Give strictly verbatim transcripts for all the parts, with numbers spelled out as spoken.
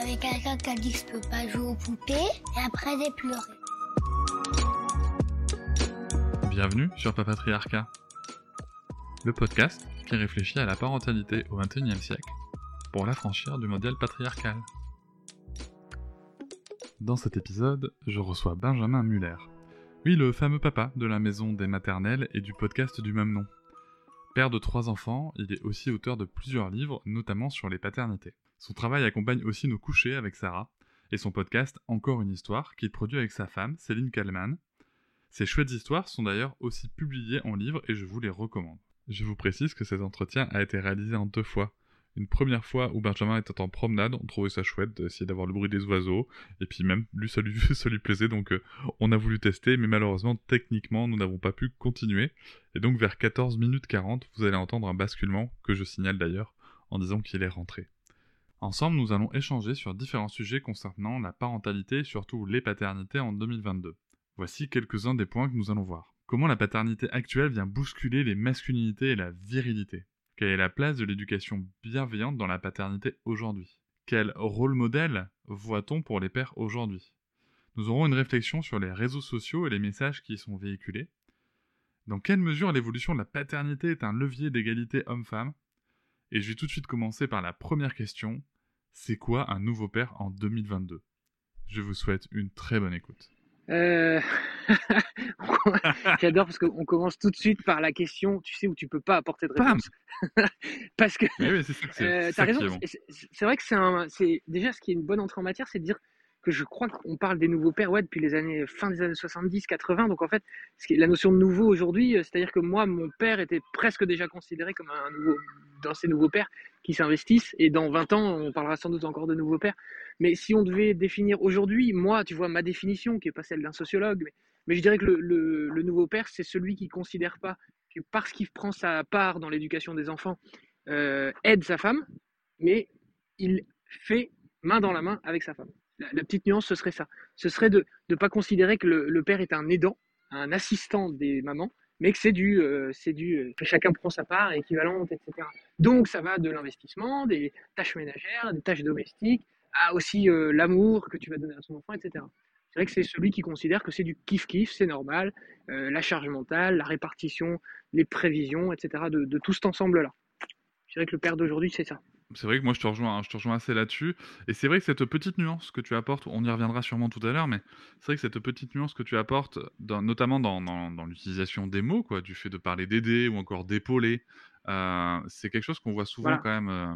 Avec quelqu'un qui a dit que je peux pas jouer aux poupées et après j'ai pleuré. Bienvenue sur Papatriarcat, le podcast qui réfléchit à la parentalité au vingt et unième siècle pour l'affranchir du modèle patriarcal. Dans cet épisode, je reçois Benjamin Muller. Oui, le fameux papa de la Maison des maternelles et du podcast du même nom. Père de trois enfants, il est aussi auteur de plusieurs livres, notamment sur les paternités. Son travail accompagne aussi nos couchers avec Sarah, et son podcast Encore une histoire, qu'il produit avec sa femme, Céline Kalman. Ces chouettes histoires sont d'ailleurs aussi publiées en livre et je vous les recommande. Je vous précise que cet entretien a été réalisé en deux fois. Une première fois où Benjamin était en promenade, on trouvait ça chouette d'essayer d'avoir le bruit des oiseaux, et puis même, lui, ça lui, ça lui plaisait, donc euh, on a voulu tester, mais malheureusement, techniquement, nous n'avons pas pu continuer. Et donc, vers quatorze minutes quarante, vous allez entendre un basculement, que je signale d'ailleurs, en disant qu'il est rentré. Ensemble, nous allons échanger sur différents sujets concernant la parentalité et surtout les paternités en deux mille vingt-deux. Voici quelques-uns des points que nous allons voir. Comment la paternité actuelle vient bousculer les masculinités et la virilité ? Quelle est la place de l'éducation bienveillante dans la paternité aujourd'hui ? Quel rôle modèle voit-on pour les pères aujourd'hui ? Nous aurons une réflexion sur les réseaux sociaux et les messages qui y sont véhiculés. Dans quelle mesure l'évolution de la paternité est un levier d'égalité homme-femme ? Et je vais tout de suite commencer par la première question. C'est quoi un nouveau père en deux mille vingt-deux ? Je vous souhaite une très bonne écoute. Euh... J'adore parce qu'on commence tout de suite par la question, tu sais, où tu peux pas apporter de réponse. Parce que oui, oui, c'est ça, c'est, euh, t'as raison. Qui est bon. c'est, c'est vrai que c'est, un, c'est déjà ce qui est une bonne entrée en matière, c'est de dire que je crois qu'on parle des nouveaux pères ouais, depuis les années fin des années soixante-dix quatre-vingts. Donc en fait, ce qui est, la notion de nouveau aujourd'hui, c'est-à-dire que moi, mon père était presque déjà considéré comme un nouveau dans ces nouveaux pères qui s'investissent. Et dans vingt ans, on parlera sans doute encore de nouveaux pères. Mais si on devait définir aujourd'hui, moi, tu vois, ma définition, qui n'est pas celle d'un sociologue, mais, mais je dirais que le, le, le nouveau père, c'est celui qui ne considère pas que parce qu'il prend sa part dans l'éducation des enfants, euh, aide sa femme, mais il fait main dans la main avec sa femme. La, la petite nuance, ce serait ça. Ce serait de ne pas considérer que le, le père est un aidant, un assistant des mamans, mais que c'est du, euh, c'est du euh, que chacun prend sa part, équivalente, et cetera. Donc ça va de l'investissement, des tâches ménagères, des tâches domestiques, à aussi euh, l'amour que tu vas donner à ton enfant, et cetera. C'est vrai que c'est celui qui considère que c'est du kiff-kiff, c'est normal, euh, la charge mentale, la répartition, les prévisions, et cetera, de, de tout cet ensemble-là. Je dirais que le père d'aujourd'hui, c'est ça. C'est vrai que moi, je te rejoins, hein, je te rejoins assez là-dessus. Et c'est vrai que cette petite nuance que tu apportes, on y reviendra sûrement tout à l'heure, mais c'est vrai que cette petite nuance que tu apportes, dans, notamment dans, dans, dans l'utilisation des mots, quoi, du fait de parler d'aider ou encore d'épauler, euh, c'est quelque chose qu'on voit souvent voilà. Quand même... Euh,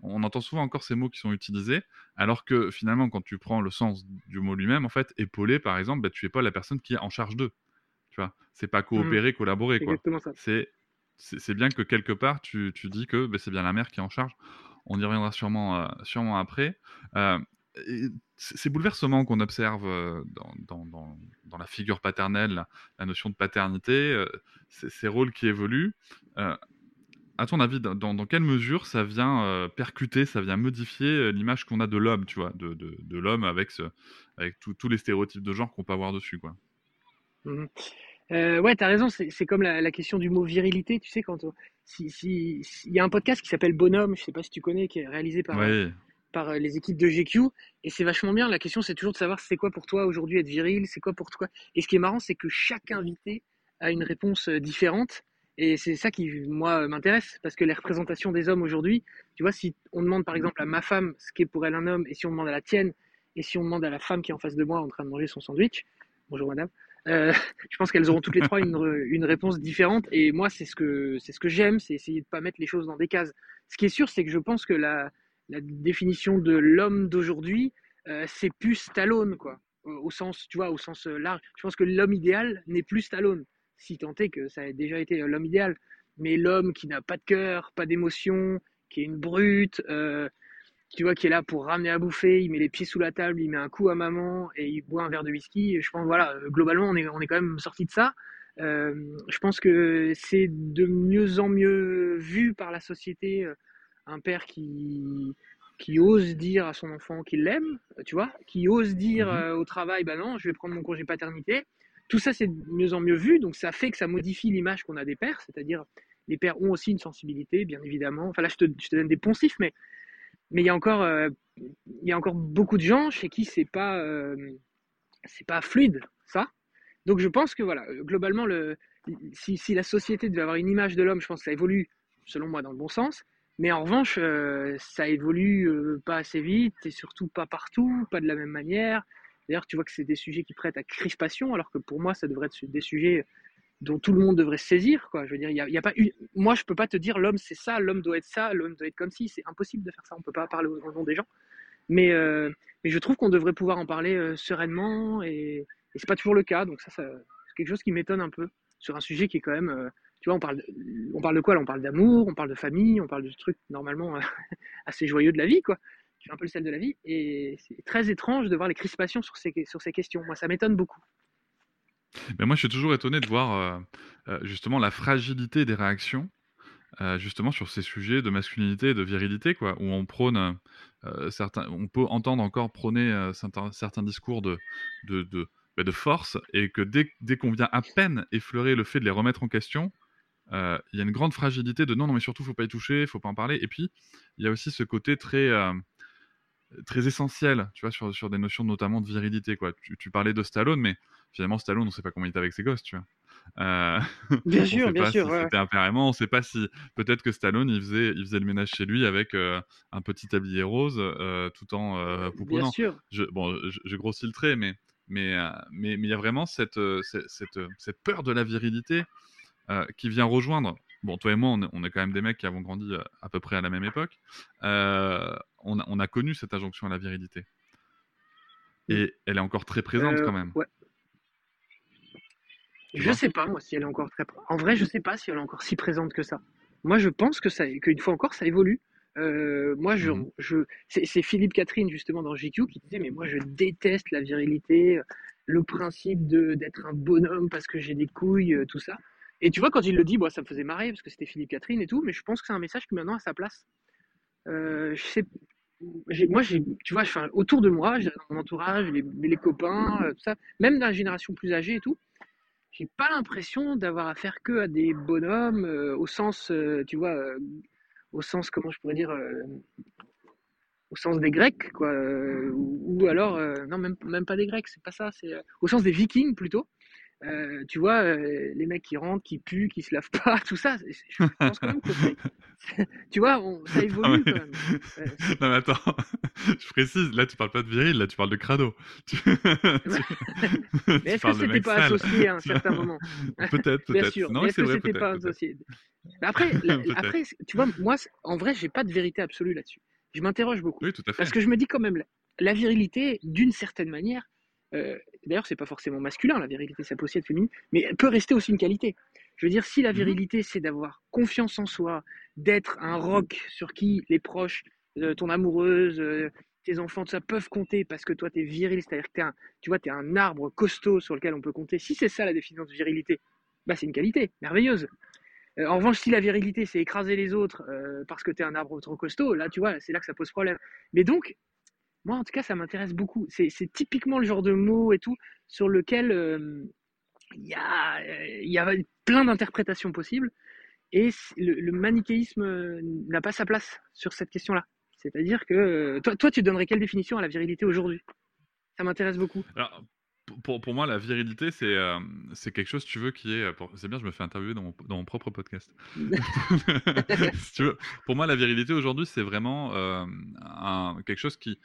on entend souvent encore ces mots qui sont utilisés, alors que finalement, quand tu prends le sens du mot lui-même, en fait, épauler, par exemple, bah, tu n'es pas la personne qui est en charge d'eux. Tu vois, c'est pas coopérer, mmh. collaborer. C'est quoi. Exactement ça. C'est, c'est, c'est bien que quelque part, tu, tu dis que bah, c'est bien la mère qui est en charge. On y reviendra sûrement, euh, sûrement après. Euh, ces bouleversements qu'on observe dans, dans, dans, dans la figure paternelle, la, la notion de paternité, euh, ces, ces rôles qui évoluent, euh, à ton avis, dans, dans quelle mesure ça vient euh, percuter, ça vient modifier euh, l'image qu'on a de l'homme, tu vois, de, de, de l'homme avec, ce, avec tout, tous les stéréotypes de genre qu'on peut avoir dessus, quoi. Mmh. Euh, ouais, t'as raison, c'est, c'est comme la, la question du mot virilité, tu sais, quand on... Si, si, si, y a un podcast qui s'appelle Bonhomme, je ne sais pas si tu connais, qui est réalisé par, ouais. par les équipes de G Q, et c'est vachement bien. La question, c'est toujours de savoir c'est quoi pour toi aujourd'hui être viril, c'est quoi pour toi. Et ce qui est marrant, c'est que chaque invité a une réponse différente, et c'est ça qui, moi, m'intéresse, parce que les représentations des hommes aujourd'hui, tu vois, si on demande par exemple à ma femme ce qu'est pour elle un homme, et si on demande à la tienne, et si on demande à la femme qui est en face de moi en train de manger son sandwich, bonjour madame, Euh, je pense qu'elles auront toutes les trois une, une réponse différente, et moi c'est ce que, c'est ce que j'aime, c'est essayer de ne pas mettre les choses dans des cases. Ce qui est sûr, c'est que je pense que la, la définition de l'homme d'aujourd'hui, euh, c'est plus Stallone, quoi, au sens, tu vois, au sens large. Je pense que l'homme idéal n'est plus Stallone, si tant est que ça ait déjà été l'homme idéal, mais l'homme qui n'a pas de cœur, pas d'émotion, qui est une brute, euh, tu vois, qui est là pour ramener à bouffer, il met les pieds sous la table, il met un coup à maman et il boit un verre de whisky. Et je pense, voilà, globalement, on est, on est quand même sorti de ça. Euh, je pense que c'est de mieux en mieux vu par la société, un père qui, qui ose dire à son enfant qu'il l'aime, tu vois, qui ose dire euh, au travail, bah non, je vais prendre mon congé paternité. Tout ça, c'est de mieux en mieux vu, donc ça fait que ça modifie l'image qu'on a des pères, c'est-à-dire les pères ont aussi une sensibilité, bien évidemment. Enfin là, je te, je te donne des poncifs, mais mais il y a encore euh, il y a encore beaucoup de gens chez qui c'est pas euh, c'est pas fluide ça. Donc je pense que voilà, globalement, le si si la société devait avoir une image de l'homme, je pense que ça évolue selon moi dans le bon sens. Mais en revanche, euh, ça évolue euh, pas assez vite et surtout pas partout, pas de la même manière. D'ailleurs, tu vois que c'est des sujets qui prêtent à crispation, alors que pour moi, ça devrait être des sujets dont tout le monde devrait se saisir, quoi. Je veux dire, il y a, y a pas une... moi, je peux pas te dire l'homme c'est ça, l'homme doit être ça, l'homme doit être comme ci. C'est impossible de faire ça. On peut pas parler au nom des gens. Mais, euh, mais je trouve qu'on devrait pouvoir en parler euh, sereinement et, et c'est pas toujours le cas. Donc ça, ça, c'est quelque chose qui m'étonne un peu sur un sujet qui est quand même. Euh, Tu vois, on parle, de, on parle de quoi là ? On parle d'amour, on parle de famille, on parle de trucs normalement euh, assez joyeux de la vie, quoi. Tu vois, un peu le sel de la vie. Et c'est très étrange de voir les crispations sur ces, sur ces questions. Moi, ça m'étonne beaucoup. Mais moi, je suis toujours étonné de voir euh, justement la fragilité des réactions, euh, justement sur ces sujets de masculinité et de virilité, quoi, où on prône euh, certains, on peut entendre encore prôner euh, certains, certains discours de, de, de, de force, et que dès, dès qu'on vient à peine effleurer le fait de les remettre en question, il euh, y a une grande fragilité de non, non, mais surtout, faut pas y toucher, faut pas en parler. Et puis, il y a aussi ce côté très, euh, très essentiel, tu vois, sur, sur des notions notamment de virilité, quoi. Tu, tu parlais de Stallone, mais finalement, Stallone, on ne sait pas comment il était avec ses gosses, tu vois. Euh... Bien sûr, bien sûr. On ne sait pas si ouais. C'était apparemment, on ne sait pas si. Peut-être que Stallone, il faisait, il faisait le ménage chez lui avec euh, un petit tablier rose euh, tout en euh, pouponnant. Bien sûr. Je, bon, je, je grossis le trait, mais il mais, euh, mais, mais y a vraiment cette, euh, cette, cette, cette peur de la virilité. Euh, qui vient rejoindre, bon, toi et moi, on est, on est quand même des mecs qui avons grandi à, à peu près à la même époque, euh, on, a, on a connu cette injonction à la virilité. Et elle est encore très présente euh, quand même. Ouais. Je sais pas, moi, si elle est encore très... En vrai, je sais pas si elle est encore si présente que ça. Moi, je pense que ça, qu'une fois encore, ça évolue. Euh, moi, je, mmh. je, c'est, c'est Philippe Katerine, justement, dans G Q, qui disait « Mais moi, je déteste la virilité, le principe de, d'être un bonhomme parce que j'ai des couilles, tout ça. » Et tu vois, quand il le dit, bon, ça me faisait marrer parce que c'était Philippe Katerine et tout, mais je pense que c'est un message qui maintenant a sa place. Euh, je sais, j'ai, moi, j'ai, tu vois, enfin, autour de moi, j'ai, dans mon entourage, les, les copains, euh, tout ça, même dans la génération plus âgée et tout, j'ai pas l'impression d'avoir affaire que à des bonhommes euh, au sens, euh, tu vois, euh, au sens, comment je pourrais dire, euh, au sens des Grecs, quoi, euh, ou, ou alors, euh, non, même, même pas des Grecs, c'est pas ça, c'est euh, au sens des Vikings plutôt. Euh, tu vois, euh, les mecs qui rentrent, qui puent, qui se lavent pas, tout ça, je pense quand même que c'est... tu vois, on... ça évolue quand même. Euh, non mais attends, je précise, là tu parles pas de viril, là tu parles de crado. Tu... mais est-ce que c'était pas associé à un certain moment ? Peut-être, peut-être. Bien sûr, non, mais est-ce c'est que vrai, c'était pas associé ? Après, la... après, tu vois, moi, en vrai, j'ai pas de vérité absolue là-dessus. Je m'interroge beaucoup. Oui, tout à fait. Parce que je me dis quand même, la virilité, d'une certaine manière, Euh, d'ailleurs c'est pas forcément masculin, la virilité, ça peut aussi être féminin, mais elle peut rester aussi une qualité. Je veux dire, si la virilité c'est d'avoir confiance en soi, d'être un roc sur qui les proches, euh, ton amoureuse, euh, tes enfants, tout ça peuvent compter parce que toi t'es viril, c'est à dire que t'es un, tu vois, t'es un arbre costaud sur lequel on peut compter, si c'est ça la définition de virilité, bah c'est une qualité merveilleuse. Euh, en revanche, si la virilité c'est écraser les autres euh, parce que t'es un arbre trop costaud, là tu vois, c'est là que ça pose problème. Mais donc moi, en tout cas, ça m'intéresse beaucoup. C'est, c'est typiquement le genre de mot et tout sur lequel il euh, y, euh, y a plein d'interprétations possibles. Et le, le manichéisme n'a pas sa place sur cette question-là. C'est-à-dire que... Toi, toi tu donnerais quelle définition à la virilité aujourd'hui ? Ça m'intéresse beaucoup. Alors, pour, pour moi, la virilité, c'est, euh, c'est quelque chose, tu veux, qui est... Pour... C'est bien, je me fais interviewer dans mon, dans mon propre podcast. Si tu veux. Pour moi, la virilité aujourd'hui, c'est vraiment euh, un, quelque chose qui...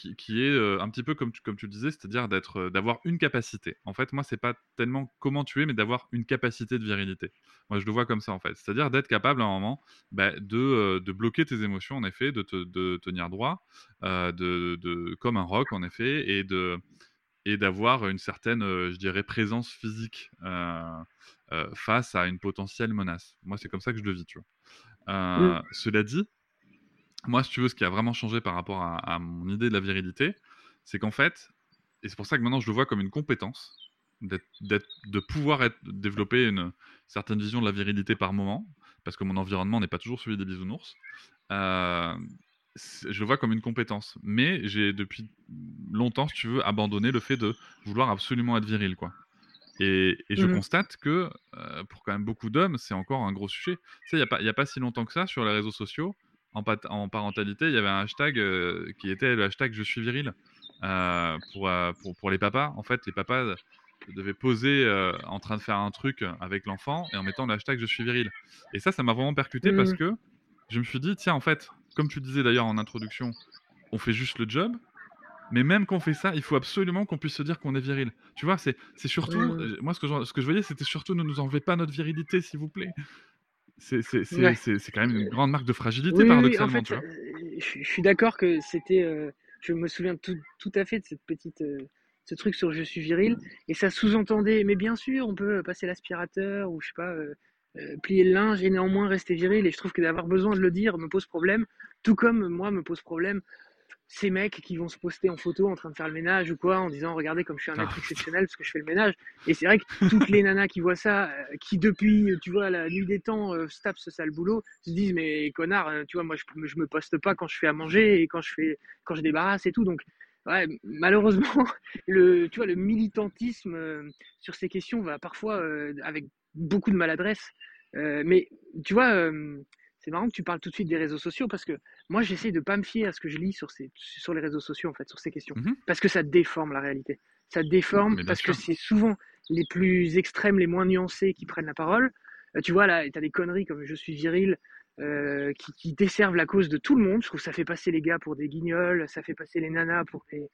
Qui, qui est euh, un petit peu comme tu, comme tu le disais, c'est-à-dire d'être, euh, d'avoir une capacité. En fait, moi, c'est pas tellement comment tu es, mais d'avoir une capacité de virilité. Moi, je le vois comme ça, en fait. C'est-à-dire d'être capable, à un moment, bah, de, euh, de bloquer tes émotions, en effet, de, te, de tenir droit, euh, de, de, comme un roc, en effet, et, de, et d'avoir une certaine, euh, je dirais, présence physique euh, euh, face à une potentielle menace. Moi, c'est comme ça que je le vis, tu vois. Euh, mmh. Cela dit, moi, si tu veux, ce qui a vraiment changé par rapport à, à mon idée de la virilité, c'est qu'en fait, et c'est pour ça que maintenant je le vois comme une compétence, d'être, d'être, de pouvoir être, développer une certaine vision de la virilité par moment, parce que mon environnement n'est pas toujours celui des bisounours. Euh, je le vois comme une compétence, mais j'ai depuis longtemps, si tu veux, abandonné le fait de vouloir absolument être viril, quoi. Et, et je mmh. constate que euh, pour quand même beaucoup d'hommes, c'est encore un gros sujet. Tu sais, il n'y a pas, il n'y a pas si longtemps que ça, sur les réseaux sociaux, en, pat- en parentalité, il y avait un hashtag euh, qui était le hashtag « Je suis viril ». Euh, pour, euh, pour, pour les papas, en fait, les papas devaient poser euh, en train de faire un truc avec l'enfant et en mettant le hashtag « Je suis viril ». Et ça, ça m'a vraiment percuté mmh. parce que je me suis dit, tiens, en fait, comme tu disais d'ailleurs en introduction, on fait juste le job. Mais même qu'on fait ça, il faut absolument qu'on puisse se dire qu'on est viril. Tu vois, c'est, c'est surtout... Mmh. Moi, ce que, je, ce que je voyais, c'était surtout « Ne nous enlevez pas notre virilité, s'il vous plaît ». C'est, c'est, c'est, ouais. c'est, c'est quand même une grande marque de fragilité, oui, paradoxalement. Oui, en fait, tu vois. Je, je suis d'accord que c'était... Euh, je me souviens tout, tout à fait de cette petite, euh, ce truc sur « Je suis viril ». Et ça sous-entendait, mais bien sûr, on peut passer l'aspirateur ou, je sais pas, euh, euh, plier le linge et néanmoins rester viril. Et je trouve que d'avoir besoin de le dire me pose problème, tout comme moi me pose problème... ces mecs qui vont se poster en photo en train de faire le ménage ou quoi, en disant regardez comme je suis un mec exceptionnel parce que je fais le ménage. Et c'est vrai que toutes les nanas qui voient ça, euh, qui depuis, tu vois, la nuit des temps, euh, se tapent ce sale boulot, se disent mais connard, euh, tu vois, moi je, je me poste pas quand je fais à manger et quand je fais, quand je débarrasse et tout. Donc ouais, malheureusement, le, tu vois, le militantisme euh, sur ces questions va parfois euh, avec beaucoup de maladresse. Euh, mais tu vois. Euh, C'est marrant que tu parles tout de suite des réseaux sociaux parce que moi, j'essaie de ne pas me fier à ce que je lis sur, ces, sur les réseaux sociaux, en fait, sur ces questions. Mmh. Parce que ça déforme la réalité. Ça déforme Mais parce sûr. que c'est souvent les plus extrêmes, les moins nuancés qui prennent la parole. Euh, tu vois, là, tu as des conneries comme « Je suis viril » euh, qui, qui desservent la cause de tout le monde. Je trouve que ça fait passer les gars pour des guignols, ça fait passer les nanas pour des...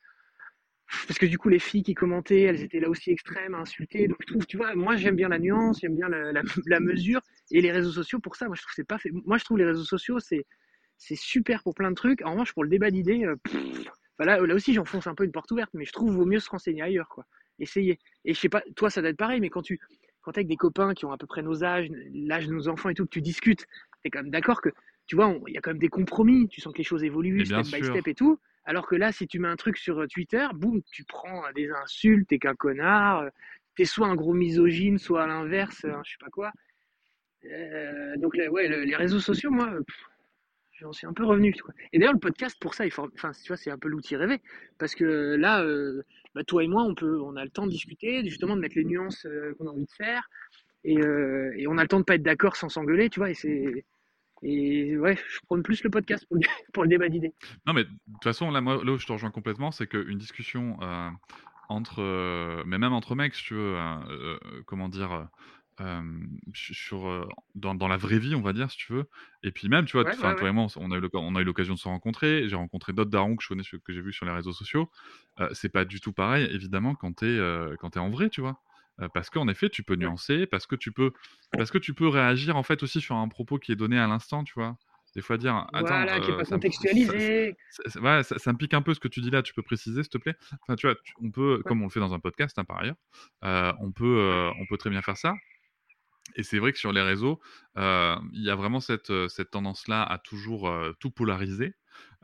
Parce que du coup, les filles qui commentaient, elles étaient là aussi extrêmes, à insulter. Donc, je trouve, tu vois, moi, j'aime bien la nuance, j'aime bien la, la, la mesure. Et les réseaux sociaux, pour ça, moi, je trouve c'est pas fait. Moi, je trouve les réseaux sociaux, c'est, c'est super pour plein de trucs. En revanche, pour le débat d'idées, euh, ben là, là aussi, j'enfonce un peu une porte ouverte. Mais je trouve qu'il vaut mieux se renseigner ailleurs, quoi. Essayez. Et je sais pas, toi, ça doit être pareil, mais quand tu quand t'es avec des copains qui ont à peu près nos âges, l'âge de nos enfants et tout, que tu discutes, t'es quand même d'accord que, tu vois, il y a quand même des compromis. Tu sens que les choses évoluent, step by step et tout. Alors que là, si tu mets un truc sur Twitter, boum, tu prends des insultes, t'es qu'un connard, t'es soit un gros misogyne, soit à l'inverse, hein, je sais pas quoi. Euh, donc là, ouais, le, les réseaux sociaux, moi, pff, j'en suis un peu revenu. Quoi. Et d'ailleurs, le podcast, pour ça, il faut, enfin, tu vois, c'est un peu l'outil rêvé. Parce que là, euh, bah, toi et moi, on, peut, on a le temps de discuter, justement de mettre les nuances euh, qu'on a envie de faire. Et, euh, et on a le temps de pas être d'accord sans s'engueuler, tu vois, et c'est... Et ouais, je prône plus le podcast pour le, pour le débat d'idées. Non, mais de toute façon, là, moi, là où je te rejoins complètement, c'est qu'une discussion euh, entre, euh, mais même entre mecs, si tu veux, euh, euh, comment dire, euh, sur, euh, dans, dans la vraie vie, on va dire, si tu veux. Et puis même, tu vois, ouais, ouais, ouais. toi et moi, on a, eu le, on a eu l'occasion de se rencontrer. J'ai rencontré d'autres darons que je connais, que j'ai vus sur les réseaux sociaux. Euh, c'est pas du tout pareil, évidemment, quand t'es, euh, quand t'es en vrai, tu vois. Parce qu'en effet, tu peux nuancer, parce que tu peux, parce que tu peux réagir en fait aussi sur un propos qui est donné à l'instant, tu vois. Des fois dire, attends, voilà, euh, qui est pas contextualisé. Ça, ça, ça, ouais, ça, ça me pique un peu ce que tu dis là. Tu peux préciser, s'il te plaît. Enfin, tu vois, tu, on peut, ouais. comme on le fait dans un podcast hein, par ailleurs, euh, on peut, euh, on peut très bien faire ça. Et c'est vrai que sur les réseaux, il euh, y a vraiment cette, cette tendance-là à toujours euh, tout polariser.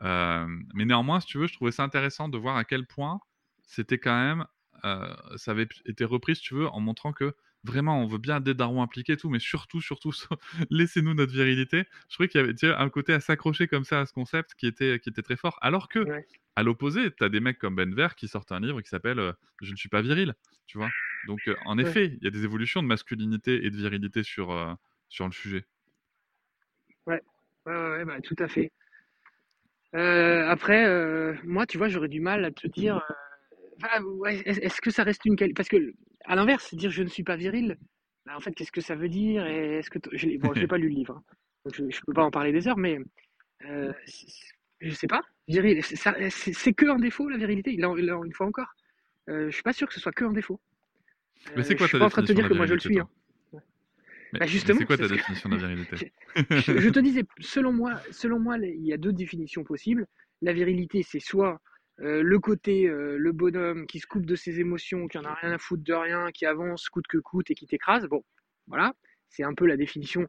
Euh, mais néanmoins, si tu veux, je trouvais ça intéressant de voir à quel point c'était quand même. Euh, ça avait été repris, si tu veux, en montrant que vraiment on veut bien des darons impliqués, tout, mais surtout, surtout, laissez-nous notre virilité. Je trouvais qu'il y avait tu sais, un côté à s'accrocher comme ça à ce concept qui était, qui était très fort. Alors que, ouais. à l'opposé, t'as des mecs comme Ben Vert qui sortent un livre qui s'appelle euh, Je ne suis pas viril, tu vois. Donc, euh, en ouais. effet, il y a des évolutions de masculinité et de virilité sur, euh, sur le sujet. Ouais, ouais, ouais, ouais bah, tout à fait. Euh, après, euh, moi, tu vois, j'aurais du mal à te dire. Euh... Ah, ouais, est-ce que ça reste une qualité ? Parce que, à l'inverse, dire je ne suis pas viril, bah en fait, qu'est-ce que ça veut dire ? Et est-ce que t- je bon, je n'ai pas lu le livre, hein, donc je ne peux pas en parler des heures, mais euh, je ne sais pas. Viril, c'est, ça, c'est, c'est que un défaut, la virilité, là, là, une fois encore. Euh, je ne suis pas sûr que ce soit que un défaut. Euh, mais c'est quoi ta définition ? Je ne suis pas en train de te dire que moi je le suis. Hein. Mais, bah justement, mais c'est quoi ta c'est définition que... de la virilité ? je, je te disais, selon moi, selon moi, il y a deux définitions possibles. La virilité, c'est soit. Euh, le côté, euh, le bonhomme qui se coupe de ses émotions, qui en a rien à foutre de rien, qui avance coûte que coûte et qui t'écrase, bon, voilà, c'est un peu la définition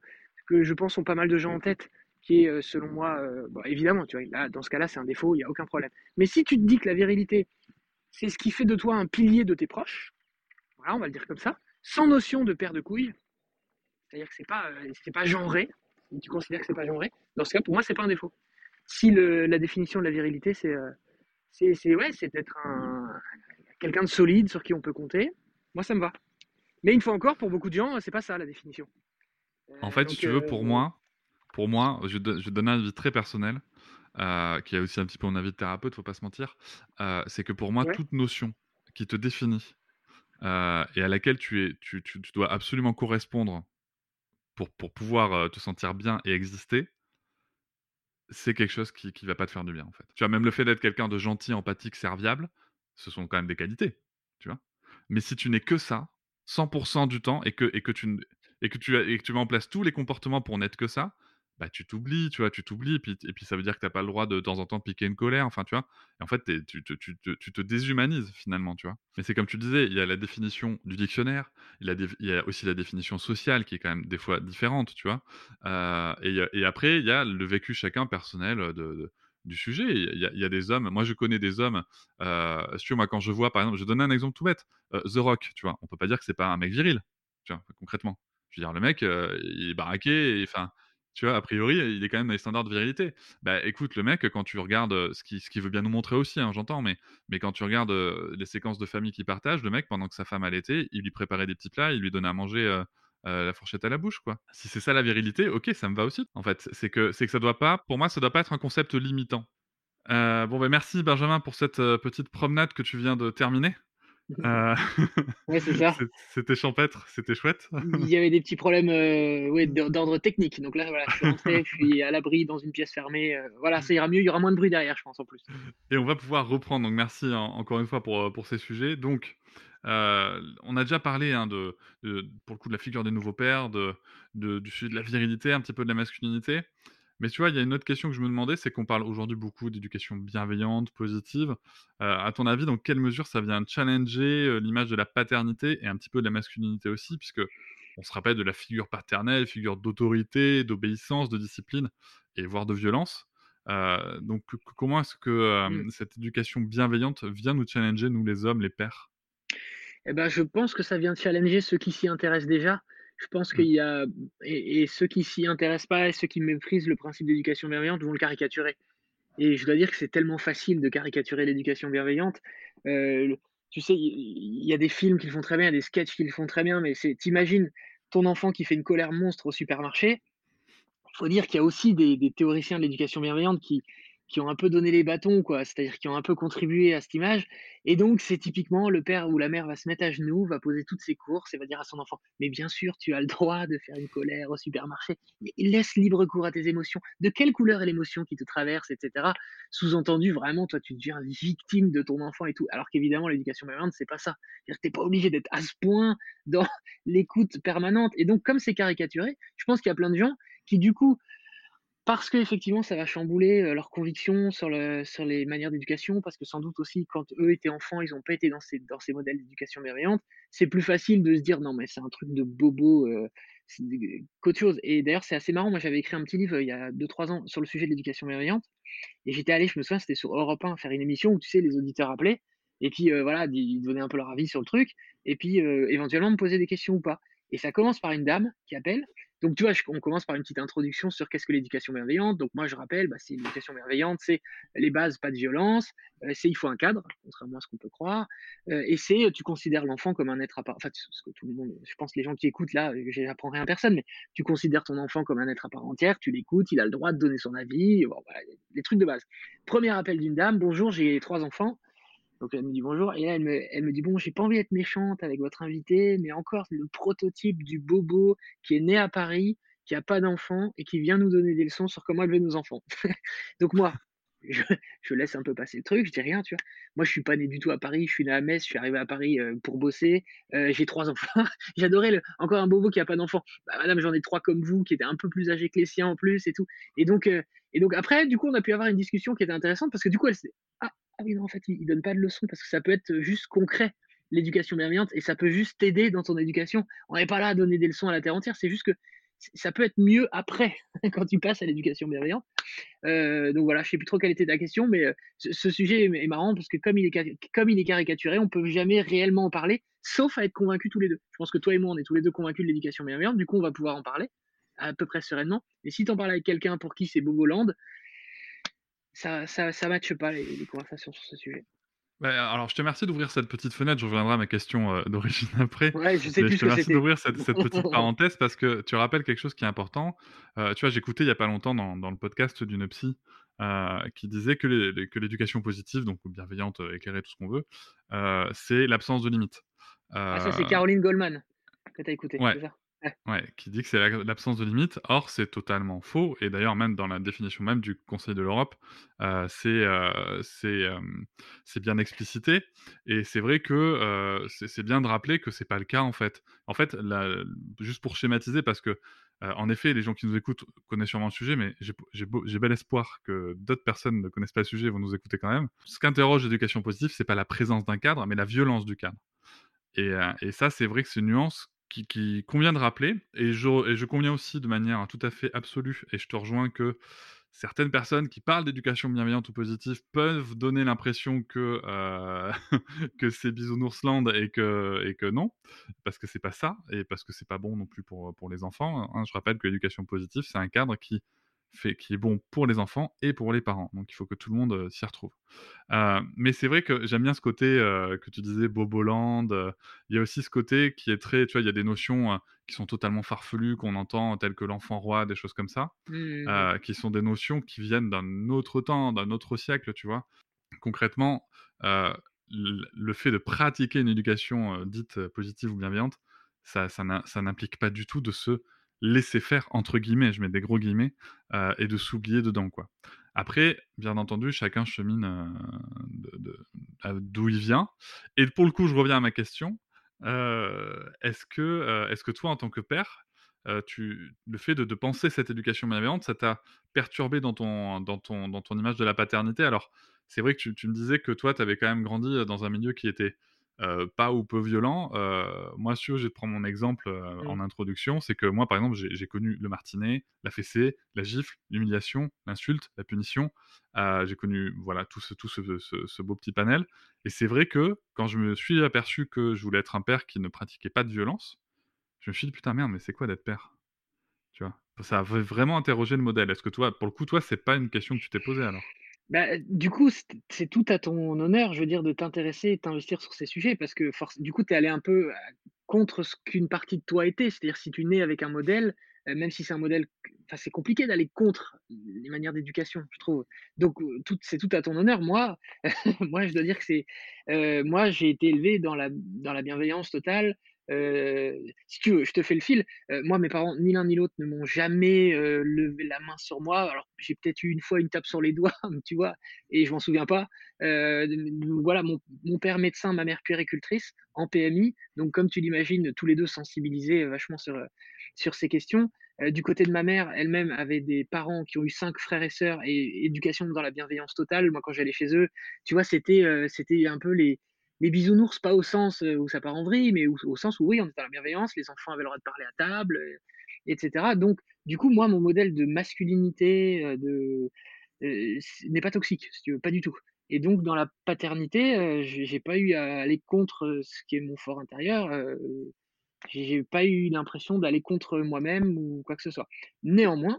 que je pense ont pas mal de gens en tête qui est selon moi, euh, bon, évidemment, tu vois, là, dans ce cas-là, c'est un défaut, il n'y a aucun problème. Mais si tu te dis que la virilité, c'est ce qui fait de toi un pilier de tes proches, voilà, on va le dire comme ça, sans notion de paire de couilles, c'est-à-dire que c'est pas, euh, c'est pas genré, si tu considères que c'est pas genré, dans ce cas, pour moi, c'est pas un défaut. Si le, la définition de la virilité, c'est, euh, c'est, c'est, ouais, c'est d'être un, quelqu'un de solide sur qui on peut compter, moi, ça me va. Mais une fois encore, pour beaucoup de gens, c'est pas ça la définition. Euh, en fait, donc, si tu euh... veux, pour moi, pour moi, je vais te donner un avis très personnel, euh, qui est aussi un petit peu mon avis de thérapeute, faut pas se mentir, euh, c'est que pour moi, ouais. toute notion qui te définit euh, et à laquelle tu, es, tu, tu, tu dois absolument correspondre pour, pour pouvoir euh, te sentir bien et exister, c'est quelque chose qui ne va pas te faire du bien, en fait. Tu vois, même le fait d'être quelqu'un de gentil, empathique, serviable, ce sont quand même des qualités, tu vois. Mais si tu n'es que ça, cent pour cent du temps, et que, et que tu... Et que, tu, et que tu mets en place tous les comportements pour n'être que ça, bah tu t'oublies, tu vois, tu t'oublies, et puis, et puis ça veut dire que tu n'as pas le droit de, de temps en temps piquer une colère, enfin tu vois, et en fait tu, tu, tu, tu te déshumanises finalement, tu vois. Mais c'est comme tu disais, il y a la définition du dictionnaire, il y a, des, il y a aussi la définition sociale qui est quand même des fois différente, tu vois, euh, et, et après il y a le vécu chacun personnel de, de, du sujet, il y, a, il y a des hommes, moi je connais des hommes, euh, si tu vois, moi quand je vois, par exemple, je donne un exemple tout bête, euh, The Rock, tu vois, on peut pas dire que c'est pas un mec viril, tu vois, concrètement. Je veux dire, le mec, euh, il est baraqué, enfin, tu vois, a priori, il est quand même dans les standards de virilité. Bah écoute, le mec, quand tu regardes ce qu'il ce qui veut bien nous montrer aussi, hein, j'entends, mais, mais quand tu regardes euh, les séquences de famille qu'il partage, le mec, pendant que sa femme allaitait, il lui préparait des petits plats, il lui donnait à manger euh, euh, la fourchette à la bouche, quoi. Si c'est ça la virilité, ok, ça me va aussi. En fait, c'est que, c'est que ça doit pas, pour moi, ça doit pas être un concept limitant. Euh, bon, ben bah, merci Benjamin pour cette euh, petite promenade que tu viens de terminer. Euh... Ouais, c'est ça. C'était champêtre, c'était chouette. Il y avait des petits problèmes euh, ouais, d'ordre technique. Donc là, voilà, je suis rentré, je suis à l'abri dans une pièce fermée. Euh, voilà, ça ira mieux, il y aura moins de bruit derrière, je pense, en plus. Et on va pouvoir reprendre. Donc merci hein, encore une fois pour, pour ces sujets. Donc, euh, on a déjà parlé hein, de, de, pour le coup de la figure des nouveaux pères, de, de, du sujet de la virilité, un petit peu de la masculinité. Mais tu vois, il y a une autre question que je me demandais, c'est qu'on parle aujourd'hui beaucoup d'éducation bienveillante, positive. Euh, à ton avis, dans quelle mesure ça vient challenger euh, l'image de la paternité et un petit peu de la masculinité aussi, puisque on se rappelle de la figure paternelle, figure d'autorité, d'obéissance, de discipline, et voire de violence. Euh, donc, c- comment est-ce que euh, mmh. cette éducation bienveillante vient nous challenger, nous les hommes, les pères ? Eh ben, je pense que ça vient challenger ceux qui s'y intéressent déjà. Je pense qu'il y a, et, et ceux qui s'y intéressent pas et ceux qui méprisent le principe d'éducation bienveillante vont le caricaturer. Et je dois dire que c'est tellement facile de caricaturer l'éducation bienveillante. Euh, le, tu sais, il y, y a des films qui le font très bien, il y a des sketchs qui le font très bien, mais c'est, t'imagines ton enfant qui fait une colère monstre au supermarché. Il faut dire qu'il y a aussi des, des théoriciens de l'éducation bienveillante qui, qui ont un peu donné les bâtons, quoi, c'est-à-dire qui ont un peu contribué à cette image. Et donc, c'est typiquement le père ou la mère va se mettre à genoux, va poser toutes ses courses et va dire à son enfant « Mais bien sûr, tu as le droit de faire une colère au supermarché. Laisse libre cours à tes émotions. De quelle couleur est l'émotion qui te traverse, et cetera » Sous-entendu, vraiment, toi, tu deviens victime de ton enfant et tout. Alors qu'évidemment, l'éducation bienveillante, c'est pas ça. C'est-à-dire que t'es pas obligé d'être à ce point dans l'écoute permanente. Et donc, comme c'est caricaturé, je pense qu'il y a plein de gens qui, du coup, parce qu'effectivement, ça va chambouler leurs convictions sur, le, sur les manières d'éducation, parce que sans doute aussi, quand eux étaient enfants, ils n'ont pas été dans ces, dans ces modèles d'éducation bienveillante. C'est plus facile de se dire, non, mais c'est un truc de bobo, euh, c'est, qu'autre chose. Et d'ailleurs, c'est assez marrant. Moi, j'avais écrit un petit livre il y a deux trois ans sur le sujet de l'éducation bienveillante. Et j'étais allé, je me souviens, c'était sur Europe un, faire une émission où, tu sais, les auditeurs appelaient. Et puis, euh, voilà, ils donnaient un peu leur avis sur le truc. Et puis, euh, éventuellement, me posaient des questions ou pas. Et ça commence par une dame qui appelle. Donc, tu vois, je, on commence par une petite introduction sur qu'est-ce que l'éducation bienveillante. Donc, moi, je rappelle, bah, c'est l'éducation bienveillante, c'est les bases, pas de violence, euh, c'est il faut un cadre, contrairement à ce qu'on peut croire, euh, et c'est tu considères l'enfant comme un être à part. Enfin, ce que tout le monde, je pense, les gens qui écoutent là, j'apprends rien à personne, mais tu considères ton enfant comme un être à part entière, tu l'écoutes, il a le droit de donner son avis, bon, voilà, les trucs de base. Premier appel d'une dame, bonjour, j'ai trois enfants. Donc elle me dit bonjour, et là elle me, elle me dit bon, j'ai pas envie d'être méchante avec votre invité, mais encore le prototype du bobo qui est né à Paris, qui a pas d'enfant et qui vient nous donner des leçons sur comment élever nos enfants. Donc moi, je, je laisse un peu passer le truc, je dis rien, tu vois. Moi je suis pas né du tout à Paris, je suis né à Metz, je suis arrivé à Paris euh, pour bosser, euh, j'ai trois enfants, j'adorais le, encore un bobo qui a pas d'enfant. Bah, madame, j'en ai trois comme vous, qui étaient un peu plus âgés que les siens en plus et tout. Et donc, euh, et donc après, du coup, on a pu avoir une discussion qui était intéressante parce que du coup elle s'est dit, ah, Ah oui, non, en fait, il ne donne pas de leçons parce que ça peut être juste concret, l'éducation bienveillante, et ça peut juste t'aider dans ton éducation. On n'est pas là à donner des leçons à la terre entière, c'est juste que ça peut être mieux après, quand tu passes à l'éducation bienveillante. Euh, donc voilà, je ne sais plus trop quelle était ta question, mais ce, ce sujet est marrant parce que comme il est, comme il est caricaturé, on ne peut jamais réellement en parler, sauf à être convaincus tous les deux. Je pense que toi et moi, on est tous les deux convaincus de l'éducation bienveillante, du coup, on va pouvoir en parler à peu près sereinement. Mais si tu en parles avec quelqu'un pour qui c'est Boboland, ça ne matche pas les, les conversations sur ce sujet. Alors, je te remercie d'ouvrir cette petite fenêtre. Je reviendrai à ma question d'origine après. Ouais, je sais plus je te remercie d'ouvrir cette, cette petite parenthèse parce que tu rappelles quelque chose qui est important. Euh, tu vois, j'écoutais il n'y a pas longtemps dans, dans le podcast d'une psy euh, qui disait que, les, les, que l'éducation positive, donc bienveillante, éclairée, tout ce qu'on veut, euh, c'est l'absence de limites. Euh, ah, ça, c'est Caroline Goldman que tu as écouté. Ouais. Déjà. Ouais, qui dit que c'est l'absence de limite. Or, c'est totalement faux. Et d'ailleurs, même dans la définition même du Conseil de l'Europe, euh, c'est, euh, c'est, euh, c'est bien explicité. Et c'est vrai que euh, c'est, c'est bien de rappeler que c'est pas le cas, en fait. En fait, la, juste pour schématiser, parce que, euh, en effet, les gens qui nous écoutent connaissent sûrement le sujet, mais j'ai, j'ai, beau, j'ai bel espoir que d'autres personnes ne connaissent pas le sujet et vont nous écouter quand même. Ce qu'interroge l'éducation positive, c'est pas la présence d'un cadre, mais la violence du cadre. Et, euh, et ça, c'est vrai que c'est une nuance Qui, qui convient de rappeler, et je, et je conviens aussi de manière tout à fait absolue, et je te rejoins que certaines personnes qui parlent d'éducation bienveillante ou positive peuvent donner l'impression que, euh, que c'est bisounoursland et que, et que non, parce que c'est pas ça, et parce que c'est pas bon non plus pour, pour les enfants. Hein, je rappelle que l'éducation positive, c'est un cadre qui, fait, qui est bon pour les enfants et pour les parents, donc il faut que tout le monde euh, s'y retrouve. Euh, mais c'est vrai que j'aime bien ce côté euh, que tu disais Boboland, il euh, y a aussi ce côté qui est très, tu vois, il y a des notions euh, qui sont totalement farfelues, qu'on entend telles que l'enfant roi, des choses comme ça, mmh. euh, qui sont des notions qui viennent d'un autre temps, d'un autre siècle, tu vois. Concrètement, euh, le fait de pratiquer une éducation euh, dite positive ou bienveillante, ça, ça, ça n'implique pas du tout de se laisser faire, entre guillemets, je mets des gros guillemets, euh, et de s'oublier dedans, quoi. Après, bien entendu, chacun chemine euh, de, de, euh, d'où il vient. Et pour le coup, je reviens à ma question. Euh, est-ce que, euh, est-ce que toi, en tant que père, euh, tu, le fait de, de penser cette éducation bienveillante, ça t'a perturbé dans ton, dans ton, dans ton image de la paternité ? Alors, c'est vrai que tu, tu me disais que toi, tu avais quand même grandi dans un milieu qui était Euh, pas ou peu violent. Euh, moi, si je prends mon exemple euh, mmh. en introduction, c'est que moi, par exemple, j'ai, j'ai connu le martinet, la fessée, la gifle, l'humiliation, l'insulte, la punition. Euh, j'ai connu voilà, tout, ce, tout ce, ce, ce beau petit panel. Et c'est vrai que quand je me suis aperçu que je voulais être un père qui ne pratiquait pas de violence, je me suis dit, putain, merde, mais c'est quoi d'être père ? Tu vois ? Ça a vraiment interrogé le modèle. Est-ce que toi, pour le coup, toi, c'est pas une question que tu t'es posée alors ? Bah, du coup, c'est, c'est tout à ton honneur, je veux dire, de t'intéresser et de t'investir sur ces sujets parce que force, du coup, tu es allé un peu contre ce qu'une partie de toi était. C'est-à-dire, si tu nais avec un modèle, euh, même si c'est un modèle, c'est compliqué d'aller contre les manières d'éducation, je trouve. Donc, tout, c'est tout à ton honneur. Moi, moi je dois dire que c'est. Euh, moi, j'ai été élevé dans la, dans la bienveillance totale. Euh, si tu veux, je te fais le fil. Euh, moi, mes parents, ni l'un ni l'autre, ne m'ont jamais euh, levé la main sur moi. Alors, j'ai peut-être eu une fois une tape sur les doigts, tu vois, et je m'en souviens pas. Euh, voilà, mon, mon père médecin, ma mère puéricultrice en P M I. Donc, comme tu l'imagines, tous les deux sensibilisés vachement sur, sur ces questions. Euh, du côté de ma mère, elle-même avait des parents qui ont eu cinq frères et sœurs et éducation dans la bienveillance totale. Moi, quand j'allais chez eux, tu vois, c'était, euh, c'était un peu les. Les bisounours, pas au sens où ça part en vrille, mais au, au sens où, oui, on était dans la bienveillance, les enfants avaient le droit de parler à table, et cetera. Donc, du coup, moi, mon modèle de masculinité de, euh, n'est pas toxique, si tu veux, pas du tout. Et donc, dans la paternité, euh, j'ai pas eu à aller contre ce qui est mon fort intérieur, euh, j'ai pas eu l'impression d'aller contre moi-même ou quoi que ce soit. Néanmoins,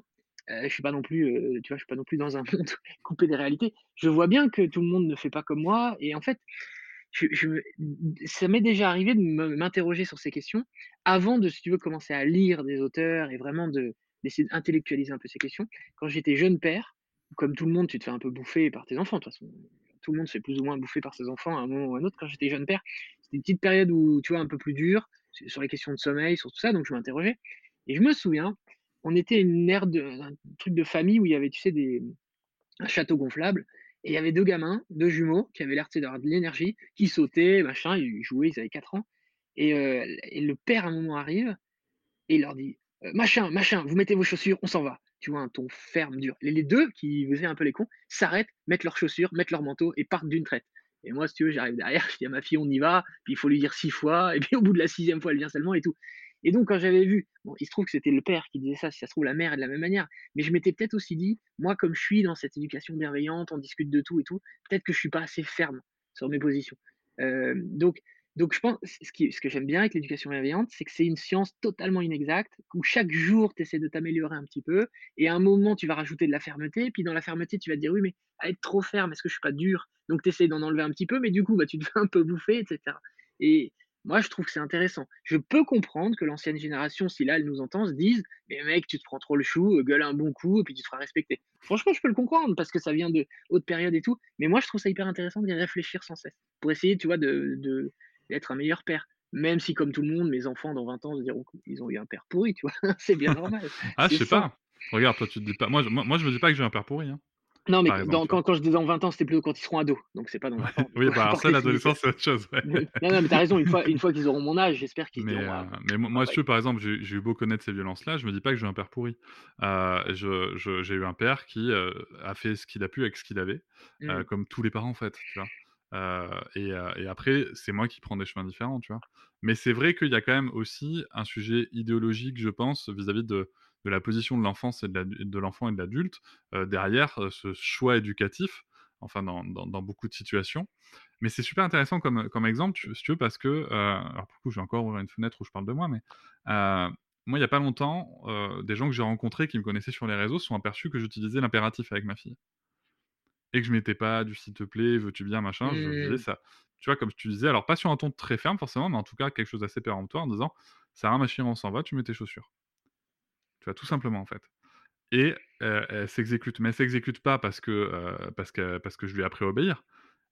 Euh, je ne suis pas non plus, euh, tu vois, je suis pas non plus dans un monde coupé des réalités. Je vois bien que tout le monde ne fait pas comme moi. Et en fait, je, je, ça m'est déjà arrivé de m'interroger sur ces questions avant de, si tu veux, commencer à lire des auteurs et vraiment de, d'essayer d'intellectualiser un peu ces questions. Quand j'étais jeune père, comme tout le monde, tu te fais un peu bouffer par tes enfants. De toute façon, tout le monde se fait plus ou moins bouffer par ses enfants à un moment ou à un autre. Quand j'étais jeune père, c'était une petite période où, tu vois, un peu plus dure sur les questions de sommeil, sur tout ça. Donc, je m'interrogeais. Et je me souviens, on était une ère de, un truc de famille où il y avait, tu sais, des, un château gonflable. Et il y avait deux gamins, deux jumeaux, qui avaient l'air, tu sais, d'avoir de l'énergie, qui sautaient, machin, ils jouaient, ils avaient quatre ans. Et, euh, et le père, à un moment, arrive et il leur dit euh, « Machin, machin, vous mettez vos chaussures, on s'en va. » Tu vois, un ton ferme, dur. Et les deux, qui faisaient un peu les cons, s'arrêtent, mettent leurs chaussures, mettent leur manteau et partent d'une traite. Et moi, si tu veux, j'arrive derrière, je dis à ma fille « On y va », puis il faut lui dire six fois, et puis au bout de la sixième fois, elle vient seulement et tout. Et donc, quand j'avais vu, bon, il se trouve que c'était le père qui disait ça, si ça se trouve, la mère est de la même manière, mais je m'étais peut-être aussi dit, moi, comme je suis dans cette éducation bienveillante, on discute de tout et tout, peut-être que je suis pas assez ferme sur mes positions. Euh, donc, donc, je pense, ce, qui, ce que j'aime bien avec l'éducation bienveillante, c'est que c'est une science totalement inexacte, où chaque jour, tu essaies de t'améliorer un petit peu, et à un moment, tu vas rajouter de la fermeté, puis dans la fermeté, tu vas te dire, oui, mais à être trop ferme, est-ce que je suis pas dur? Donc, tu essaies d'en enlever un petit peu, mais du coup, bah, tu te fais un peu bouffer, et cetera. Et moi, je trouve que c'est intéressant. Je peux comprendre que l'ancienne génération, si là, elle nous entend, se dise « Mais mec, tu te prends trop le chou, gueule un bon coup, et puis tu te feras respecter. » Franchement, je peux le comprendre, parce que ça vient de haute période et tout. Mais moi, je trouve ça hyper intéressant d'y réfléchir sans cesse, pour essayer, tu vois, de, de, d'être un meilleur père. Même si, comme tout le monde, mes enfants, dans vingt ans, se diront qu'ils ont eu un père pourri, tu vois. C'est bien normal. Ah, je sais ça. Pas. Regarde, toi, tu te dis pas. Moi, je, moi, je me dis pas que j'ai un père pourri, hein. Non, mais dans, quand, quand je dis dans vingt ans, c'était plutôt quand ils seront ados. Donc, c'est pas dans vingt ans. Oui, bah, alors ça, l'adolescence, c'est autre chose. Ouais. non, non, mais t'as raison. Une fois, une fois qu'ils auront mon âge, j'espère qu'ils mais, diront. Euh, mais moi, moi ah, si ouais. par exemple, j'ai, j'ai eu beau connaître ces violences-là, je me dis pas que j'ai un père pourri. Euh, je, je, j'ai eu un père qui euh, a fait ce qu'il a pu avec ce qu'il avait, mm. euh, comme tous les parents, en fait. Tu vois euh, et, euh, et après, c'est moi qui prends des chemins différents. Tu vois mais c'est vrai qu'il y a quand même aussi un sujet idéologique, je pense, vis-à-vis de. de la position de l'enfance et de, la, de l'enfant et de l'adulte euh, derrière euh, ce choix éducatif, enfin dans, dans, dans beaucoup de situations. Mais c'est super intéressant comme, comme exemple, tu, si tu veux, parce que, euh, alors pour le coup, j'ai encore ouvert une fenêtre où je parle de moi, mais euh, moi, il n'y a pas longtemps, euh, des gens que j'ai rencontrés qui me connaissaient sur les réseaux se sont aperçus que j'utilisais l'impératif avec ma fille. Et que je ne mettais pas du s'il te plaît, veux-tu bien, machin, mmh. je disais ça. Tu vois, comme tu disais, alors pas sur un ton très ferme forcément, mais en tout cas quelque chose d'assez péremptoire en disant, Sarah, ma chérie, on s'en va, tu mets tes chaussures. Tu vois, tout simplement, en fait. Et euh, elle s'exécute. Mais elle ne s'exécute pas parce que, euh, parce, que, parce que je lui ai appris à obéir.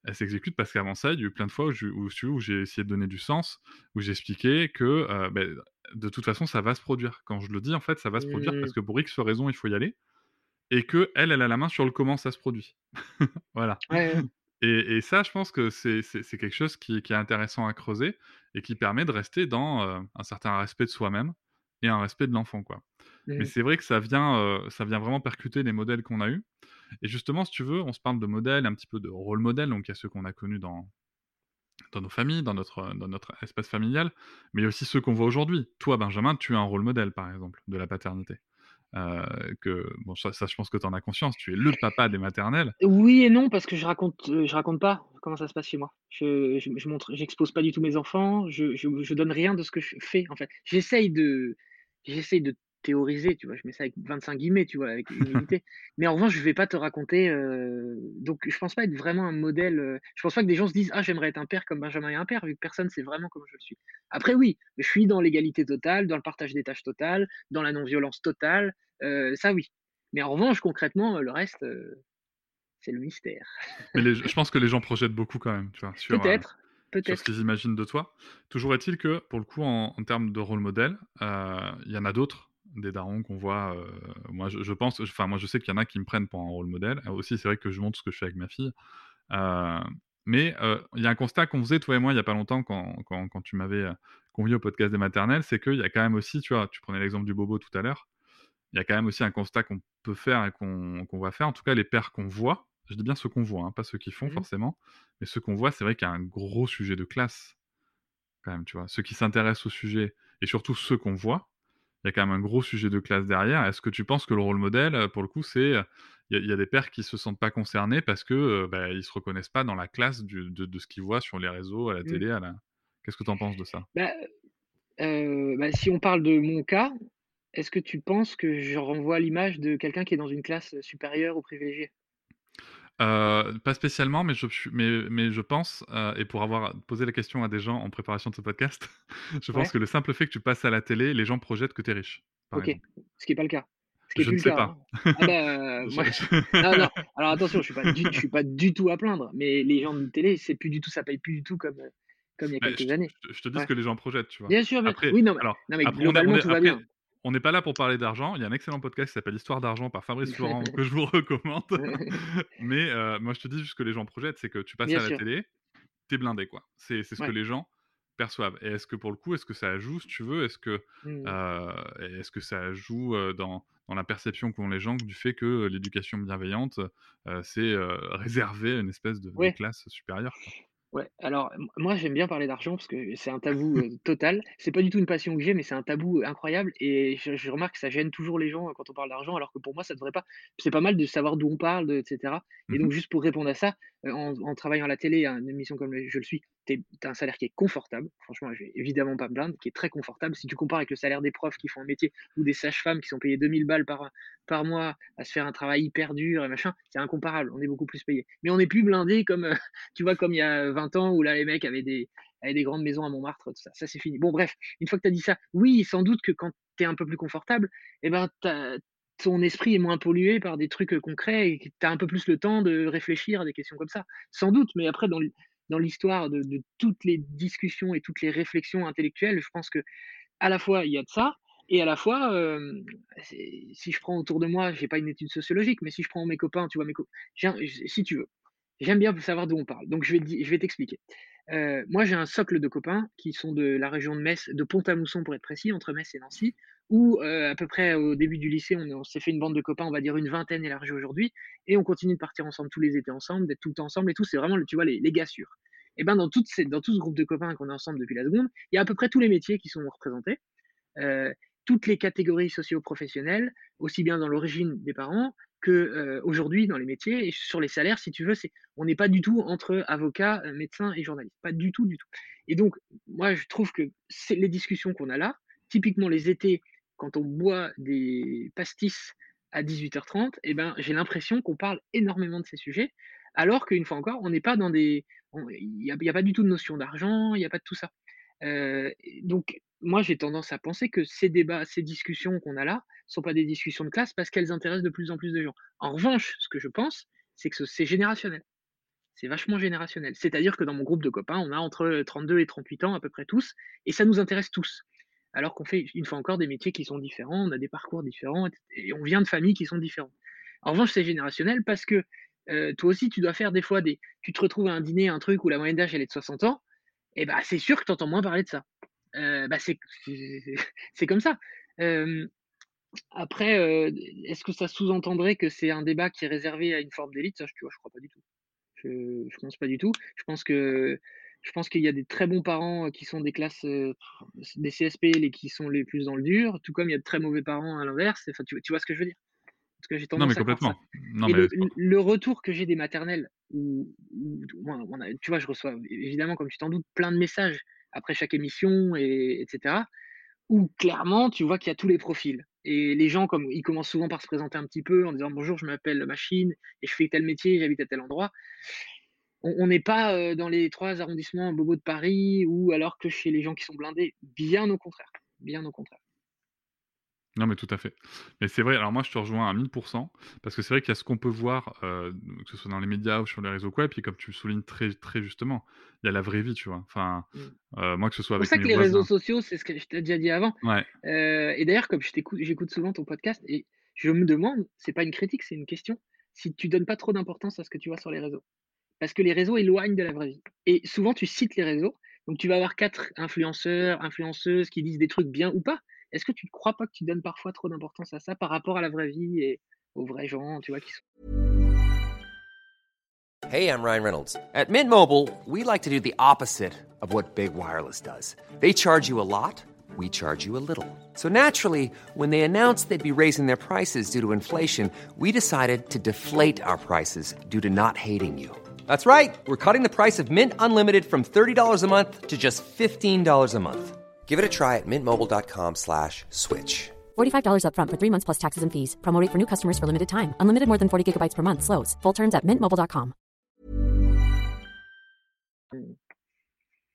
Elle s'exécute parce qu'avant ça, il y a eu plein de fois où, je, où, où j'ai essayé de donner du sens, où j'expliquais que, euh, ben, de toute façon, ça va se produire. Quand je le dis, en fait, ça va se produire mmh. parce que pour X raison, il faut y aller. Et qu'elle, elle a la main sur le comment ça se produit. Voilà. Ouais. Et, et ça, je pense que c'est, c'est, c'est quelque chose qui, qui est intéressant à creuser et qui permet de rester dans euh, un certain respect de soi-même et un respect de l'enfant, quoi. Mmh. Mais c'est vrai que ça vient, euh, ça vient vraiment percuter les modèles qu'on a eus. Et justement, si tu veux, on se parle de modèles, un petit peu de rôle modèle. Donc, il y a ceux qu'on a connus dans, dans nos familles, dans notre, dans notre espace familial. Mais il y a aussi ceux qu'on voit aujourd'hui. Toi, Benjamin, tu as un rôle modèle, par exemple, de la paternité. Euh, que, bon, ça, ça, je pense que tu en as conscience. Tu es le papa des maternelles. Oui et non, parce que je raconte, euh, je raconte pas comment ça se passe chez moi. Je, je, je montre, j'expose pas du tout mes enfants. Je, je, je donne rien de ce que je fais, en fait. J'essaye de... J'essaye de théoriser, tu vois, je mets ça avec vingt-cinq guillemets, tu vois, avec humilité. Mais en revanche, je vais pas te raconter. Euh... Donc, je pense pas être vraiment un modèle. Euh... Je pense pas que des gens se disent ah, j'aimerais être un père comme Benjamin est un père, vu que personne sait vraiment comme je le suis. Après, oui, je suis dans l'égalité totale, dans le partage des tâches totale, dans la non-violence totale. Euh, ça, oui. Mais en revanche, concrètement, le reste, euh... c'est le mystère. Mais les... je pense que les gens projettent beaucoup quand même, tu vois. Sur, Peut-être. Euh... Peut-être. Sur ce qu'ils imaginent de toi. Toujours est-il que, pour le coup, en, en termes de rôle modèle, il euh, y en a d'autres, des darons qu'on voit. Euh, moi, je, je pense, enfin, moi, je sais qu'il y en a qui me prennent pour un rôle modèle. Euh, aussi, c'est vrai que je montre ce que je fais avec ma fille. Euh, mais il euh, y a un constat qu'on faisait, toi et moi, il n'y a pas longtemps, quand, quand, quand tu m'avais euh, convié au podcast des maternelles, c'est qu'il y a quand même aussi, tu vois, tu prenais l'exemple du bobo tout à l'heure, il y a quand même aussi un constat qu'on peut faire et qu'on, qu'on va faire. En tout cas, les pères qu'on voit, je dis bien ceux qu'on voit, hein, pas ceux qui font mmh. forcément, mais ceux qu'on voit, c'est vrai qu'il y a un gros sujet de classe, quand même, tu vois. Ceux qui s'intéressent au sujet, et surtout ceux qu'on voit, il y a quand même un gros sujet de classe derrière. Est-ce que tu penses que le rôle modèle, pour le coup, c'est... Il y, y a des pères qui ne se sentent pas concernés parce qu'ils euh, bah, ne se reconnaissent pas dans la classe du, de, de ce qu'ils voient sur les réseaux, à la mmh. télé, à la... Qu'est-ce que tu en penses de ça ? bah, euh, bah, Si on parle de mon cas, est-ce que tu penses que je renvoie l'image de quelqu'un qui est dans une classe supérieure ou privilégiée ? Euh, pas spécialement, mais je, mais, mais je pense, euh, et pour avoir posé la question à des gens en préparation de ce podcast, je pense ouais. que le simple fait que tu passes à la télé, les gens projettent que t'es riche. Ok, exemple. Ce qui n'est pas le cas. Ce qui je est ne sais cas, pas. Hein. Ah bah, euh, moi, non, non. Alors attention, je ne suis pas du tout à plaindre, mais les gens de télé, c'est plus du tout, ça paye plus du tout comme... Euh... comme il y a quelques bah, années. Je, je te dis ouais. ce que les gens projettent, tu vois. Bien sûr, mais, après, oui, non, mais, alors, non, mais après, globalement, on est, on est, tout va après, bien. On n'est pas là pour parler d'argent. Il y a un excellent podcast qui s'appelle Histoire d'argent par Fabrice Florent que je vous recommande. Mais euh, moi, je te dis juste que les gens projettent, c'est que tu passes Bien à sûr. La télé, t'es blindé, quoi. C'est, c'est ce ouais. que les gens perçoivent. Et est-ce que pour le coup, est-ce que ça joue, si tu veux, est-ce que, mm. euh, est-ce que ça joue dans, dans la perception qu'ont les gens du fait que l'éducation bienveillante, euh, c'est euh, réservé à une espèce de, ouais. de classe supérieure, quoi. Ouais, alors m- moi j'aime bien parler d'argent parce que c'est un tabou euh, total. C'est pas du tout une passion que j'ai, mais c'est un tabou incroyable et je, je remarque que ça gêne toujours les gens euh, quand on parle d'argent, alors que pour moi ça devrait pas. C'est pas mal de savoir d'où on parle, de- et cetera. Et donc Mhm. juste pour répondre à ça, euh, en, en travaillant à la télé, à une émission comme le- je le suis, t'es- t'as un salaire qui est confortable. Franchement, je vais évidemment pas me plaindre, qui est très confortable. Si tu compares avec le salaire des profs qui font un métier ou des sages-femmes qui sont payées deux mille balles par, par mois à se faire un travail hyper dur et machin, c'est incomparable. On est beaucoup plus payé. Mais on n'est plus blindé comme, euh, tu vois, comme il y a vingt ans où là, les mecs avaient des, avaient des grandes maisons à Montmartre, tout ça. Ça, c'est fini. Bon, bref, une fois que tu as dit ça, oui, sans doute que quand tu es un peu plus confortable, eh ben, t'as- ton esprit est moins pollué par des trucs euh, concrets et tu as un peu plus le temps de réfléchir à des questions comme ça. Sans doute, mais après, dans l- dans l'histoire de, de toutes les discussions et toutes les réflexions intellectuelles, je pense que à la fois il y a de ça et à la fois euh, c'est- si je prends autour de moi, j'ai pas une étude sociologique, mais si je prends mes copains, tu vois mes copains, si tu veux, j'aime bien savoir d'où on parle. Donc je vais te di- je vais t'expliquer. Euh, moi j'ai un socle de copains qui sont de la région de Metz, de Pont-à-Mousson pour être précis, entre Metz et Nancy, où euh, à peu près au début du lycée, on, on s'est fait une bande de copains, on va dire une vingtaine élargie aujourd'hui, et on continue de partir ensemble tous les étés ensemble, d'être tout le temps ensemble et tout. C'est vraiment, le- tu vois, les, les gars sûrs. Et ben dans, toutes ces- dans tout ce groupe de copains qu'on est ensemble depuis la seconde, il y a à peu près tous les métiers qui sont représentés, euh, toutes les catégories socio-professionnelles, aussi bien dans l'origine des parents que euh, aujourd'hui dans les métiers et sur les salaires, si tu veux, c'est on n'est pas du tout entre avocats, euh, médecins et journalistes, pas du tout, du tout. Et donc, moi, je trouve que c'est les discussions qu'on a là, typiquement les étés, quand on boit des pastis à dix-huit heures trente, eh ben, j'ai l'impression qu'on parle énormément de ces sujets, alors qu'une fois encore, on n'est pas dans des, on- il n'y a, il y a pas du tout de notion d'argent, il n'y a pas de tout ça. Euh, et donc, moi, j'ai tendance à penser que ces débats, ces discussions qu'on a là, sont pas des discussions de classe parce qu'elles intéressent de plus en plus de gens. En revanche, ce que je pense, c'est que ce- c'est générationnel. C'est vachement générationnel. C'est-à-dire que dans mon groupe de copains, on a entre trente-deux et trente-huit ans à peu près tous, et ça nous intéresse tous. Alors qu'on fait, une fois encore, des métiers qui sont différents, on a des parcours différents, et et on vient de familles qui sont différentes. En revanche, c'est générationnel parce que euh, toi aussi, tu dois faire des fois des. Tu te retrouves à un dîner, un truc où la moyenne d'âge, elle est de soixante ans, et bah c'est sûr que tu entends moins parler de ça. Euh, bah, c'est c'est- c'est comme ça. Euh, Après, euh, est-ce que ça sous-entendrait que c'est un débat qui est réservé à une forme d'élite? Ça, je, tu vois, je crois pas du tout. Je ne pense pas du tout. Je pense que je pense qu'il y a des très bons parents euh, qui sont des classes, euh, des C S P, les qui sont les plus dans le dur, tout comme il y a de très mauvais parents à l'inverse. Enfin, tu, tu vois ce que je veux dire? Parce que j'ai Non, mais tendance à croire ça. complètement. Non, Et mais le, le- le retour que j'ai des maternelles, où, où- où on- on a- tu vois, je reçois évidemment, comme tu t'en doutes, plein de messages après chaque émission, et, etc., où clairement, tu vois qu'il y a tous les profils. Et les gens, comme ils commencent souvent par se présenter un petit peu en disant bonjour, je m'appelle Machine et je fais tel métier, j'habite à tel endroit. On on n'est pas euh, dans les trois arrondissements bobos de Paris ou alors que chez les gens qui sont blindés. Bien au contraire. Bien au contraire. Non, mais tout à fait. Mais c'est vrai, alors moi je te rejoins à mille pour cent, parce que c'est vrai qu'il y a ce qu'on peut voir, euh, que ce soit dans les médias ou sur les réseaux web, et puis comme tu le soulignes très, très justement, il y a la vraie vie, tu vois. Enfin, Mm. euh, moi que ce soit C'est pour avec ça mes que les réseaux voisins. sociaux, c'est ce que je t'ai déjà dit avant. Ouais, Euh, et d'ailleurs, comme je t'écoute- j'écoute souvent ton podcast, et je me demande, c'est pas une critique, c'est une question, si tu donnes pas trop d'importance à ce que tu vois sur les réseaux. Parce que les réseaux éloignent de la vraie vie. Et souvent, tu cites les réseaux, donc tu vas avoir quatre influenceurs, influenceuses qui disent des trucs bien ou pas. Est-ce que tu ne crois pas que tu donnes parfois trop d'importance à ça par rapport à la vraie vie et aux vrais gens, tu vois, qui sont... Hey, I'm Ryan Reynolds. At Mint Mobile, we like to do the opposite of what Big Wireless does. They charge you a lot, we charge you a little. So naturally, when they announced they'd be raising their prices due to inflation, we decided to deflate our prices due to not hating you. That's right. We're cutting the price of Mint Unlimited from thirty dollars a month to just fifteen dollars a month. Give it a try at mintmobile.com slash switch. forty-five dollars up front for three months plus taxes and fees. Promo rate for new customers for limited time. Unlimited more than forty gigabytes per month slows. Full terms at mint mobile dot com.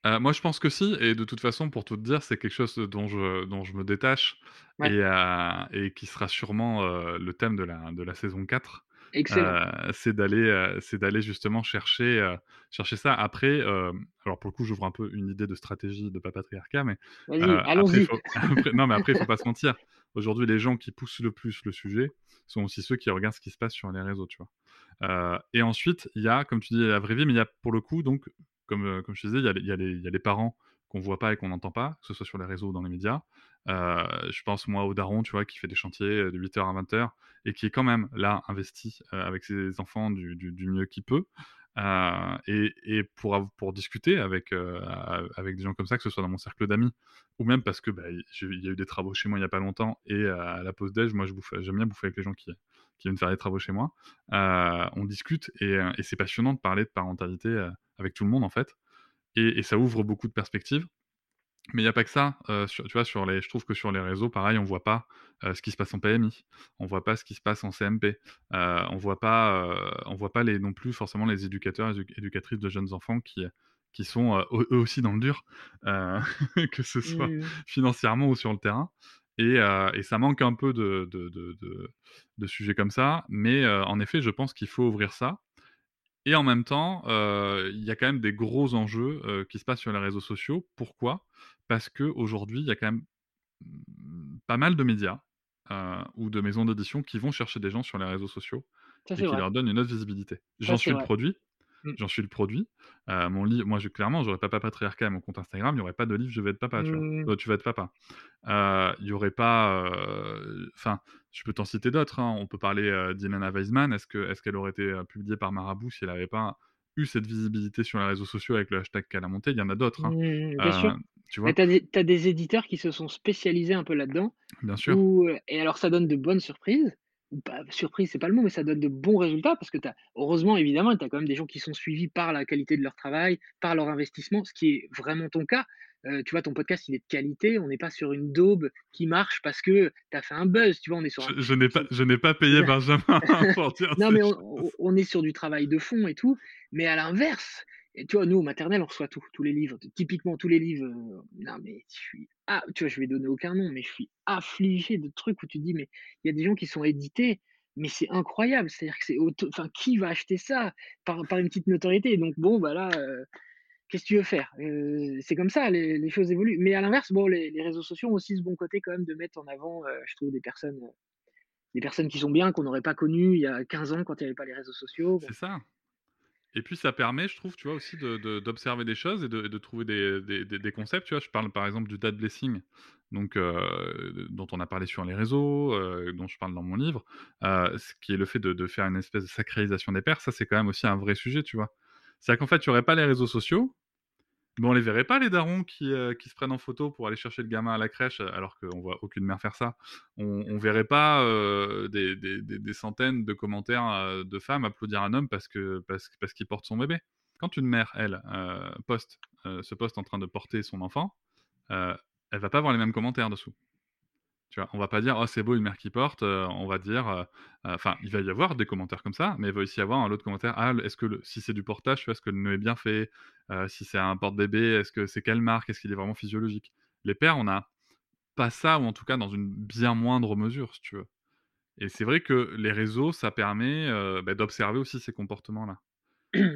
Euh, moi, je pense que si, et de toute façon, pour tout te dire, c'est quelque chose dont je, dont je me détache et, Ouais, euh, et qui sera sûrement euh, le thème de la, de la saison quatre. excellent. euh, c'est d'aller, euh, c'est d'aller justement chercher, euh, chercher ça. Après, euh, alors pour le coup, j'ouvre un peu une idée de stratégie de Papatriarcat, mais Vas-y, euh, après, allons-y. faut, après- non, mais après, il faut pas se mentir. Aujourd'hui, les gens qui poussent le plus le sujet sont aussi ceux qui regardent ce qui se passe sur les réseaux, tu vois. Euh, et ensuite, il y a, comme tu dis, la vraie vie, mais il y a pour le coup, donc, comme, euh, comme je te disais, il y, a les- il y a les il y a les parents qu'on voit pas et qu'on n'entend pas, que ce soit sur les réseaux ou dans les médias. Euh, je pense, moi, au daron, tu vois, qui fait des chantiers euh, de huit heures à vingt heures et qui est quand même là investi euh, avec ses enfants du, du- du mieux qu'il peut. Euh, et et pour, pour discuter avec, euh, avec des gens comme ça, que ce soit dans mon cercle d'amis ou même parce que bah, il y a eu des travaux chez moi il n'y a pas longtemps et euh, à la pause déj, moi je bouffe, j'aime bien bouffer avec les gens qui, qui viennent faire des travaux chez moi. Euh, on discute et, et c'est passionnant de parler de parentalité euh, avec tout le monde en fait et, et ça ouvre beaucoup de perspectives. Mais il n'y a pas que ça, euh, sur, tu vois, sur les, je trouve que sur les réseaux, pareil, on ne voit pas euh, ce qui se passe en P M I, on ne voit pas ce qui se passe en C M P, euh, on ne voit pas, euh, on voit pas les, non plus forcément les éducateurs, édu- éducatrices de jeunes enfants qui, qui sont euh, eux aussi dans le dur, euh, que ce soit oui, oui. financièrement ou sur le terrain. Et, euh, et ça manque un peu de, de, de, de, de sujets comme ça, mais euh, en effet, je pense qu'il faut ouvrir ça. Et en même temps, il euh, y a quand même des gros enjeux euh, qui se passent sur les réseaux sociaux. Pourquoi ? Parce qu'aujourd'hui, il y a quand même pas mal de médias euh, ou de maisons d'édition qui vont chercher des gens sur les réseaux sociaux ça, et qui vrai. leur donnent une autre visibilité. J'en ça, suis le vrai. produit. Mmh. J'en suis le produit. Euh, mon li- Moi, je, clairement, j'aurais pas Papatriarcat à mon compte Instagram. Il n'y aurait pas de livre « Je vais être papa »,« mmh. tu, euh, tu vas être papa euh, ». Il n'y aurait pas... Enfin, euh, je peux t'en citer d'autres. Hein. On peut parler euh, d'Ilana Weisman. Est-ce, que, est-ce qu'elle aurait été euh, publiée par Marabout si elle n'avait pas eu cette visibilité sur les réseaux sociaux avec le hashtag qu'elle a monté ? Il y en a d'autres. Hein. Mmh, bien euh, sûr. Tu vois. Mais t'as des, t'as des éditeurs qui se sont spécialisés un peu là-dedans. Bien sûr. Où, et alors, ça donne de bonnes surprises. Bah, surprise, c'est pas le mot, mais ça donne de bons résultats parce que t'as, heureusement, évidemment, tu as quand même des gens qui sont suivis par la qualité de leur travail, par leur investissement, ce qui est vraiment ton cas. Euh, tu vois, ton podcast, il est de qualité. On n'est pas sur une daube qui marche parce que tu as fait un buzz. Tu vois, on est sur un... je, je, n'ai pas, je n'ai pas payé Benjamin pour dire non, mais on, on est sur du travail de fond et tout. Mais à l'inverse, tu vois, nous, au maternel, on reçoit tout, tous les livres. Typiquement, tous les livres. Euh, non, mais je suis. Ah, tu vois, je vais donner aucun nom, mais je suis affligé de trucs où tu te dis, mais il y a des gens qui sont édités, mais c'est incroyable. C'est-à-dire que c'est auto... enfin, qui va acheter ça par, par une petite notoriété. Donc, bon, bah là, euh, qu'est-ce que tu veux faire euh, c'est comme ça, les, les choses évoluent. Mais à l'inverse, bon, les, les réseaux sociaux ont aussi ce bon côté, quand même, de mettre en avant, euh, je trouve, des personnes, euh, des personnes qui sont bien, qu'on n'aurait pas connues il y a quinze ans quand il n'y avait pas les réseaux sociaux. Bon. C'est ça. Et puis ça permet, je trouve, tu vois, aussi de, de, d'observer des choses et de, de trouver des, des, des, des concepts. Tu vois, je parle par exemple du dad blessing, donc euh, dont on a parlé sur les réseaux, euh, dont je parle dans mon livre, euh, ce qui est le fait de, de faire une espèce de sacralisation des pères. Ça, c'est quand même aussi un vrai sujet, tu vois. C'est-à-dire qu'en fait, tu n'aurais pas les réseaux sociaux, mais on les verrait pas, les darons qui, euh, qui se prennent en photo pour aller chercher le gamin à la crèche, alors qu'on voit aucune mère faire ça. On, on verrait pas euh, des, des, des, des centaines de commentaires euh, de femmes applaudir un homme parce, que, parce, parce qu'il porte son bébé. Quand une mère, elle, euh, poste, euh, se poste en train de porter son enfant, euh, elle va pas avoir les mêmes commentaires dessous. Tu vois, on va pas dire « Oh, c'est beau, une mère qui porte euh, », on va dire... Enfin, euh, euh, il va y avoir des commentaires comme ça, mais il va aussi y avoir un autre commentaire. Ah, est-ce que le, si c'est du portage, est-ce que le nœud est bien fait euh, si c'est un porte-bébé, est-ce que c'est quelle marque? Est-ce qu'il est vraiment physiologique? Les pères, on n'a pas ça, ou en tout cas dans une bien moindre mesure, si tu veux. Et c'est vrai que les réseaux, ça permet euh, bah, d'observer aussi ces comportements-là.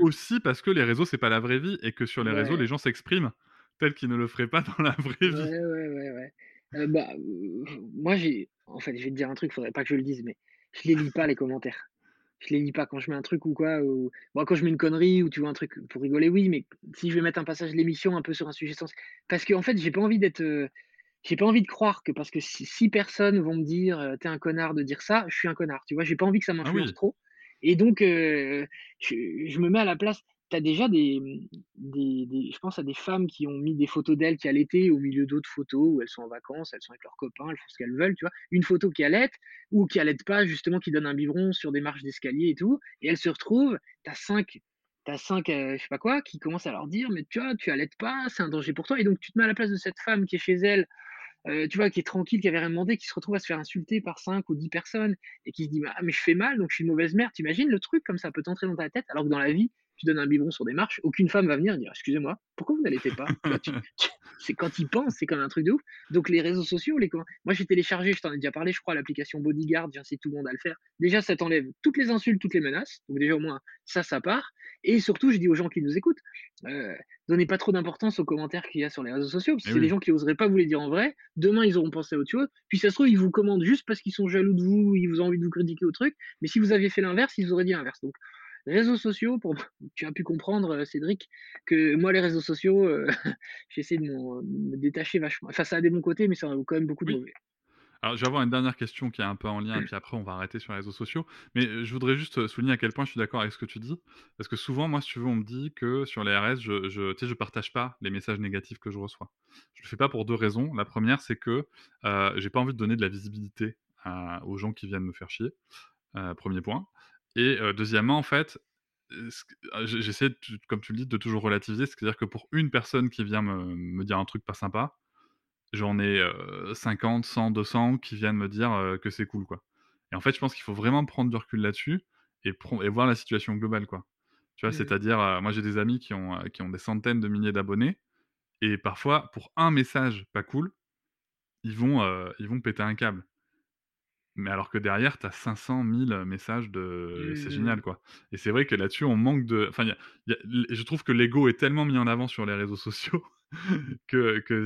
Aussi parce que les réseaux, c'est pas la vraie vie, et que sur les ouais. réseaux, les gens s'expriment tels qu'ils ne le feraient pas dans la vraie ouais, vie. Ouais, ouais, ouais. Euh, bah, euh, moi, j'ai en fait, je vais te dire un truc, faudrait pas que je le dise, mais je les lis pas les commentaires. Je les lis pas quand je mets un truc ou quoi. Ou... Bon, quand je mets une connerie ou tu vois un truc pour rigoler, oui, mais si je vais mettre un passage de l'émission un peu sur un sujet sensible, parce que en fait, j'ai pas envie d'être, euh... j'ai pas envie de croire que parce que si, si personnes vont me dire euh, t'es un connard de dire ça, je suis un connard. Tu vois, j'ai pas envie que ça m'influence ah oui. trop. Et donc, euh, je, je me mets à la place. T'as déjà des, des, des, je pense à des femmes qui ont mis des photos d'elles qui allaitaient au milieu d'autres photos où elles sont en vacances, elles sont avec leurs copains, elles font ce qu'elles veulent, tu vois. Une photo qui allaite ou qui allaite pas, justement, qui donne un biberon sur des marches d'escalier et tout. Et elles se retrouvent, t'as cinq, t'as cinq, euh, je sais pas quoi, qui commencent à leur dire, mais tu vois, tu allaites pas, c'est un danger pour toi. Et donc, tu te mets à la place de cette femme qui est chez elle, euh, tu vois, qui est tranquille, qui avait rien demandé, qui se retrouve à se faire insulter par cinq ou dix personnes et qui se dit, ah, mais je fais mal, donc je suis une mauvaise mère. T'imagines le truc comme ça peut t'entrer dans ta tête, alors que dans la vie, tu donnes un biberon sur des marches, aucune femme va venir et dire excusez-moi, pourquoi vous n'allaitez pas? C'est quand ils pensent, c'est quand même un truc de ouf. Donc les réseaux sociaux, les moi j'ai téléchargé, je t'en ai déjà parlé, je crois, l'application Bodyguard, j'incite tout le monde à le faire. Déjà, ça t'enlève toutes les insultes, toutes les menaces. Donc déjà au moins ça, ça part. Et surtout, je dis aux gens qui nous écoutent, euh, donnez pas trop d'importance aux commentaires qu'il y a sur les réseaux sociaux, parce que c'est oui. des gens qui oseraient pas vous les dire en vrai. Demain, ils auront pensé à autre chose. Puis ça se trouve, ils vous commandent juste parce qu'ils sont jaloux de vous, ils vous ont envie de vous critiquer au truc. Mais si vous aviez fait l'inverse, ils auraient dit l'inverse. Donc réseaux sociaux, pour... tu as pu comprendre, Cédric, que moi, les réseaux sociaux, euh, j'essaie de m'en, me détacher vachement. Enfin, ça a des bons côtés, mais ça a quand même beaucoup de oui. mauvais. Alors, je vais avoir une dernière question qui est un peu en lien, et puis après, on va arrêter sur les réseaux sociaux. Mais je voudrais juste souligner à quel point je suis d'accord avec ce que tu dis. Parce que souvent, moi, si tu veux, on me dit que sur les R S, je, je, tu sais, je partage pas les messages négatifs que je reçois. Je le fais pas pour deux raisons. La première, c'est que euh, j'ai pas envie de donner de la visibilité à, aux gens qui viennent me faire chier. Euh, premier point. Et euh, deuxièmement, en fait, j'essaie, comme tu le dis, de toujours relativiser. C'est-à-dire que pour une personne qui vient me, me dire un truc pas sympa, j'en ai euh, cinquante, cent, deux cents qui viennent me dire euh, que c'est cool, quoi. Et en fait, je pense qu'il faut vraiment prendre du recul là-dessus et, pr- et voir la situation globale, quoi. Tu vois, mmh. c'est-à-dire, euh, moi j'ai des amis qui ont, euh, qui ont des centaines de milliers d'abonnés et parfois, pour un message pas cool, ils vont, euh, ils vont péter un câble. Mais alors que derrière, t'as cinq cent mille messages de... Mmh. C'est génial, quoi. Et c'est vrai que là-dessus, on manque de... Enfin, y a, y a, je trouve que l'ego est tellement mis en avant sur les réseaux sociaux que, que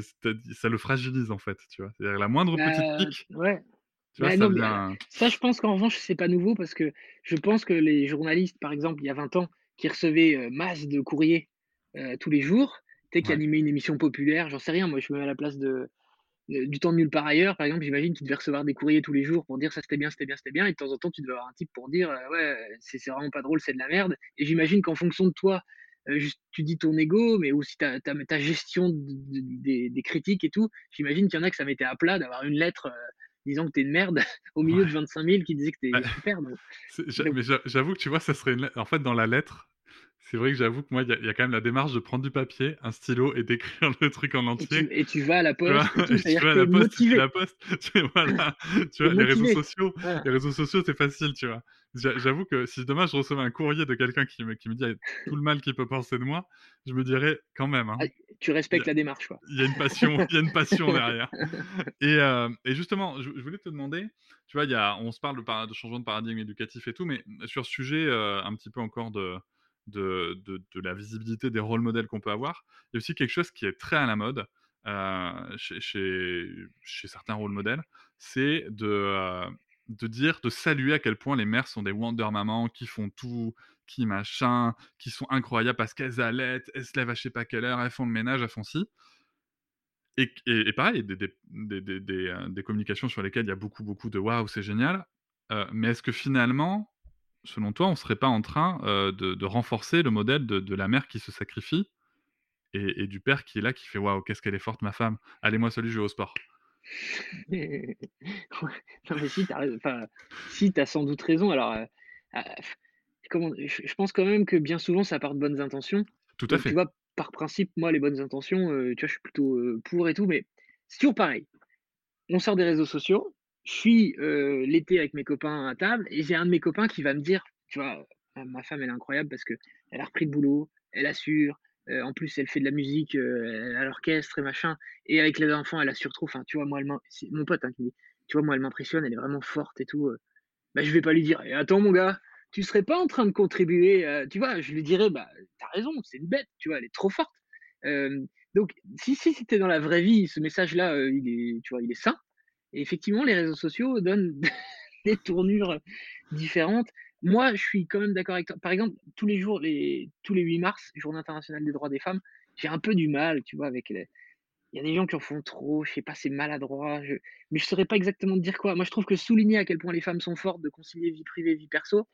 ça le fragilise, en fait, tu vois. C'est-à-dire la moindre bah, petite pique... Ouais. Tu vois, bah, ça, non, devient... mais, ça, je pense qu'en revanche, c'est pas nouveau, parce que je pense que les journalistes, par exemple, il y a vingt ans, qui recevaient euh, masse de courriers euh, tous les jours, t'es qui ouais. animaient une émission populaire, j'en sais rien, moi, je me mets à la place de... du temps de nulle part ailleurs, par exemple, j'imagine qu'ils devaient recevoir des courriers tous les jours pour dire ça c'était bien, c'était bien, c'était bien, et de temps en temps tu devais avoir un type pour dire euh, ouais c'est, c'est vraiment pas drôle, c'est de la merde. Et j'imagine qu'en fonction de toi, euh, juste, tu dis ton ego, mais aussi ta, ta, ta gestion de, de, des, des critiques et tout. J'imagine qu'il y en a que ça mettait à plat d'avoir une lettre euh, disant que t'es une merde au milieu ouais. de vingt-cinq mille qui disaient que t'es ouais. super. Donc. Donc... Mais j'avoue que tu vois, ça serait une... en fait dans la lettre. C'est vrai que j'avoue que moi, il y, y a quand même la démarche de prendre du papier, un stylo et d'écrire le truc en entier. Et tu, et tu vas à la poste. Tu, vois, tout, tu vas à la poste, motivé. tu vas à la poste. Tu, voilà, tu vois, les réseaux sociaux, voilà. les réseaux sociaux, c'est facile, tu vois. J'avoue que si demain, je recevais un courrier de quelqu'un qui me, qui me dit tout le mal qu'il peut penser de moi, je me dirais quand même. Hein, ah, tu respectes a, la démarche, quoi. Il y a une passion, il y a une passion derrière. Et, euh, et justement, je, je voulais te demander, tu vois, y a, on se parle de, par- de changement de paradigme éducatif et tout, mais sur ce sujet, euh, un petit peu encore de... De, de, de la visibilité des rôles modèles qu'on peut avoir. Il y a aussi quelque chose qui est très à la mode euh, chez, chez, chez certains rôles modèles, c'est de, euh, de dire, de saluer à quel point les mères sont des Wonder Maman qui font tout, qui machin, qui sont incroyables parce qu'elles allaitent, elles se lèvent à je sais pas quelle heure, elles font le ménage, elles font ci. Et, et, et pareil, des, des, des, des, des, euh, des communications sur lesquelles il y a beaucoup, beaucoup de waouh, c'est génial. Euh, mais est-ce que finalement, selon toi, on ne serait pas en train euh, de, de renforcer le modèle de, de la mère qui se sacrifie et, et du père qui est là, qui fait « Waouh, qu'est-ce qu'elle est forte, ma femme. Allez, moi, salut, je vais au sport. » Non, mais si, tu as enfin, si, sans doute raison. Alors, euh, euh, comment, je, je pense quand même que bien souvent, ça part de bonnes intentions. Tout à Donc, fait. Tu vois, par principe, moi, les bonnes intentions, euh, tu vois, je suis plutôt euh, pour et tout, mais c'est toujours pareil. On sort des réseaux sociaux. Je suis euh, l'été avec mes copains à table et j'ai un de mes copains qui va me dire, tu vois, ma femme elle est incroyable parce qu'elle a repris le boulot, elle assure, euh, en plus elle fait de la musique euh, à l'orchestre et machin, et avec les enfants elle assure trop, enfin tu vois, moi elle c'est mon pote hein, qui me dit, tu vois, moi elle m'impressionne, elle est vraiment forte et tout, euh, bah je vais pas lui dire, eh, attends mon gars, tu serais pas en train de contribuer, euh, tu vois, je lui dirais, bah t'as raison, c'est une bête, tu vois, elle est trop forte. Euh, donc si, si c'était dans la vraie vie, ce message-là, euh, il est, tu vois, il est sain. Et effectivement, les réseaux sociaux donnent des tournures différentes. Moi, je suis quand même d'accord avec toi. Par exemple, tous les jours, les, tous les huit mars, Journée internationale des droits des femmes, j'ai un peu du mal, tu vois, avec les... Il y a des gens qui en font trop, je sais pas, c'est maladroit. Je... Mais je ne saurais pas exactement te dire quoi. Moi, je trouve que souligner à quel point les femmes sont fortes de concilier vie privée, vie perso,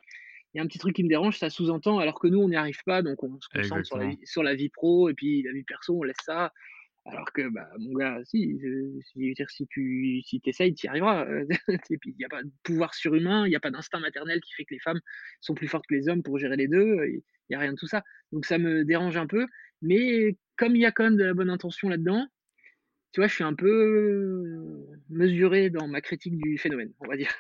il y a un petit truc qui me dérange, ça sous-entend, alors que nous, on n'y arrive pas, donc on se concentre sur la, vie, sur la vie pro, et puis la vie perso, on laisse ça. Alors que, bah, mon gars, si, je, je veux dire, si tu si t'essayes, tu y arriveras. Il n'y a pas de pouvoir surhumain, il n'y a pas d'instinct maternel qui fait que les femmes sont plus fortes que les hommes pour gérer les deux. Il n'y a rien de tout ça. Donc, ça me dérange un peu. Mais comme il y a quand même de la bonne intention là-dedans, tu vois, je suis un peu mesuré dans ma critique du phénomène, on va dire.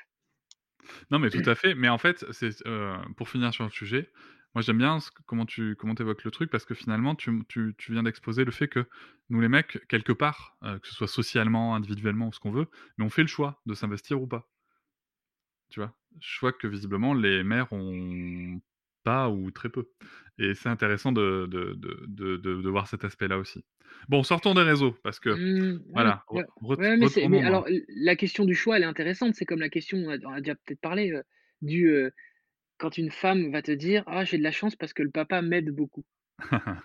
Non, mais tout à fait. Mais en fait, c'est, euh, pour finir sur le sujet... Moi, j'aime bien ce que, comment tu comment t'évoques le truc, parce que finalement, tu, tu, tu viens d'exposer le fait que nous, les mecs, quelque part, euh, que ce soit socialement, individuellement, ce qu'on veut, mais on fait le choix de s'investir ou pas. Tu vois, choix que visiblement, les mères ont pas ou très peu. Et c'est intéressant de, de, de, de, de, de voir cet aspect-là aussi. Bon, sortons des réseaux, parce que, mmh, voilà. Ouais, re- ouais, mais c'est, mais alors, la question du choix, elle est intéressante. C'est comme la question, on a, on a déjà peut-être parlé, euh, du... Euh, quand une femme va te dire « Ah, j'ai de la chance parce que le papa m'aide beaucoup. »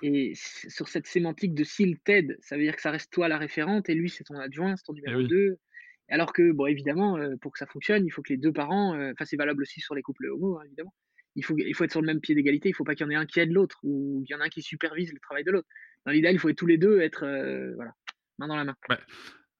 Et c- sur cette sémantique de « s'il t'aide », ça veut dire que ça reste toi la référente et lui, c'est ton adjoint, c'est ton numéro deux. Alors que, bon, évidemment, euh, pour que ça fonctionne, il faut que les deux parents, enfin, euh, c'est valable aussi sur les couples homo, hein, évidemment, il faut, il faut être sur le même pied d'égalité, il ne faut pas qu'il y en ait un qui aide l'autre, ou qu'il y en ait un qui supervise le travail de l'autre. Dans l'idéal, il faut tous les deux être, euh, voilà, main dans la main. Ouais.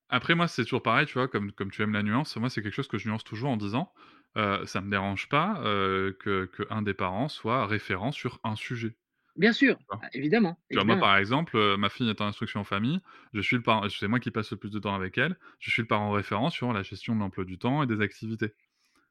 Après, moi, c'est toujours pareil, tu vois, comme, comme tu aimes la nuance, moi, c'est quelque chose que je nuance toujours en disant, euh, ça ne me dérange pas euh, que, que un des parents soit référent sur un sujet. Bien sûr, évidemment, évidemment. Moi, par exemple, euh, ma fille est en instruction en famille, je suis le parent, c'est moi qui passe le plus de temps avec elle, je suis le parent référent sur la gestion de l'emploi du temps et des activités.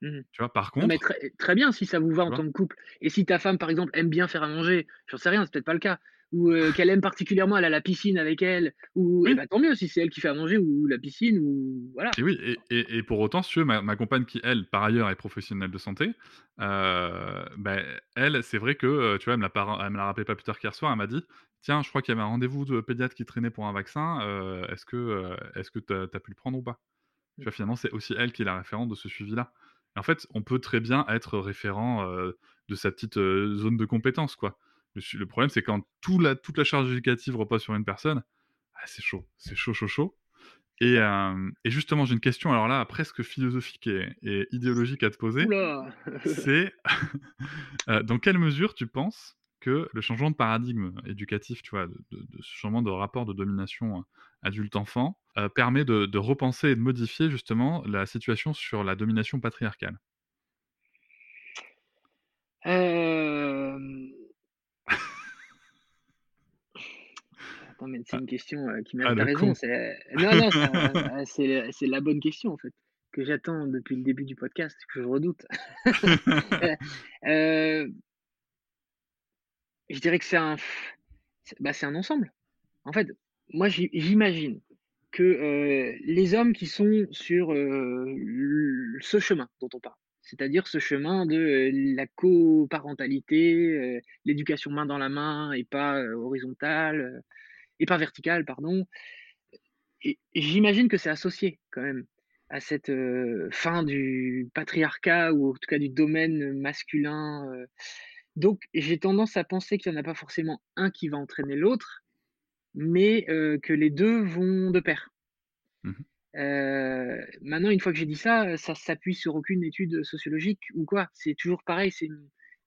Mmh. Tu vois, par contre... Non, mais très, très bien, si ça vous va en tant que couple. Et si ta femme, par exemple, aime bien faire à manger, j'en sais rien, c'est peut-être pas le cas, ou euh, qu'elle aime particulièrement aller à la piscine avec elle, ou oui. eh ben, tant mieux si c'est elle qui fait à manger, ou la piscine, ou voilà. Et oui, et, et, et pour autant, si tu veux, ma, ma compagne qui, elle, par ailleurs, est professionnelle de santé, euh, bah, elle, c'est vrai que, tu vois, elle me l'a, par... elle me l'a rappelé pas plus tard qu'hier soir, elle m'a dit, tiens, je crois qu'il y avait un rendez-vous de pédiatre qui traînait pour un vaccin, euh, est-ce que, euh, est-ce que t'as, t'as pu le prendre ou pas? Tu vois, finalement, c'est aussi elle qui est la référente de ce suivi-là. En fait, on peut très bien être référent euh, de sa petite euh, zone de compétence, quoi. Le, le problème, c'est quand tout la, toute la charge éducative repose sur une personne, ah, c'est chaud, c'est chaud, chaud, chaud. Et, euh, et justement, j'ai une question, alors là, presque philosophique et, et idéologique à te poser. C'est euh, dans quelle mesure tu penses que le changement de paradigme éducatif, tu vois, de, de, de ce changement de rapport de domination euh, adulte-enfant, euh, permet de, de repenser et de modifier justement la situation sur la domination patriarcale? Euh... Attends, mais c'est ah. une question euh, qui m'a ah, raison. C'est... Non, non, c'est, c'est, c'est la bonne question en fait, que j'attends depuis le début du podcast, que je redoute. euh... Je dirais que c'est un, c'est, bah, c'est un ensemble. En fait, moi, j'imagine que euh, les hommes qui sont sur euh, le, ce chemin dont on parle, c'est-à-dire ce chemin de euh, la coparentalité, euh, l'éducation main dans la main et pas euh, horizontale, euh, et pas verticale, pardon, et, et j'imagine que c'est associé quand même à cette euh, fin du patriarcat ou en tout cas du domaine masculin. Euh, donc, j'ai tendance à penser qu'il n'y en a pas forcément un qui va entraîner l'autre, mais euh, que les deux vont de pair. Mmh. Euh, maintenant, une fois que j'ai dit ça, ça ne s'appuie sur aucune étude sociologique ou quoi. C'est toujours pareil, c'est,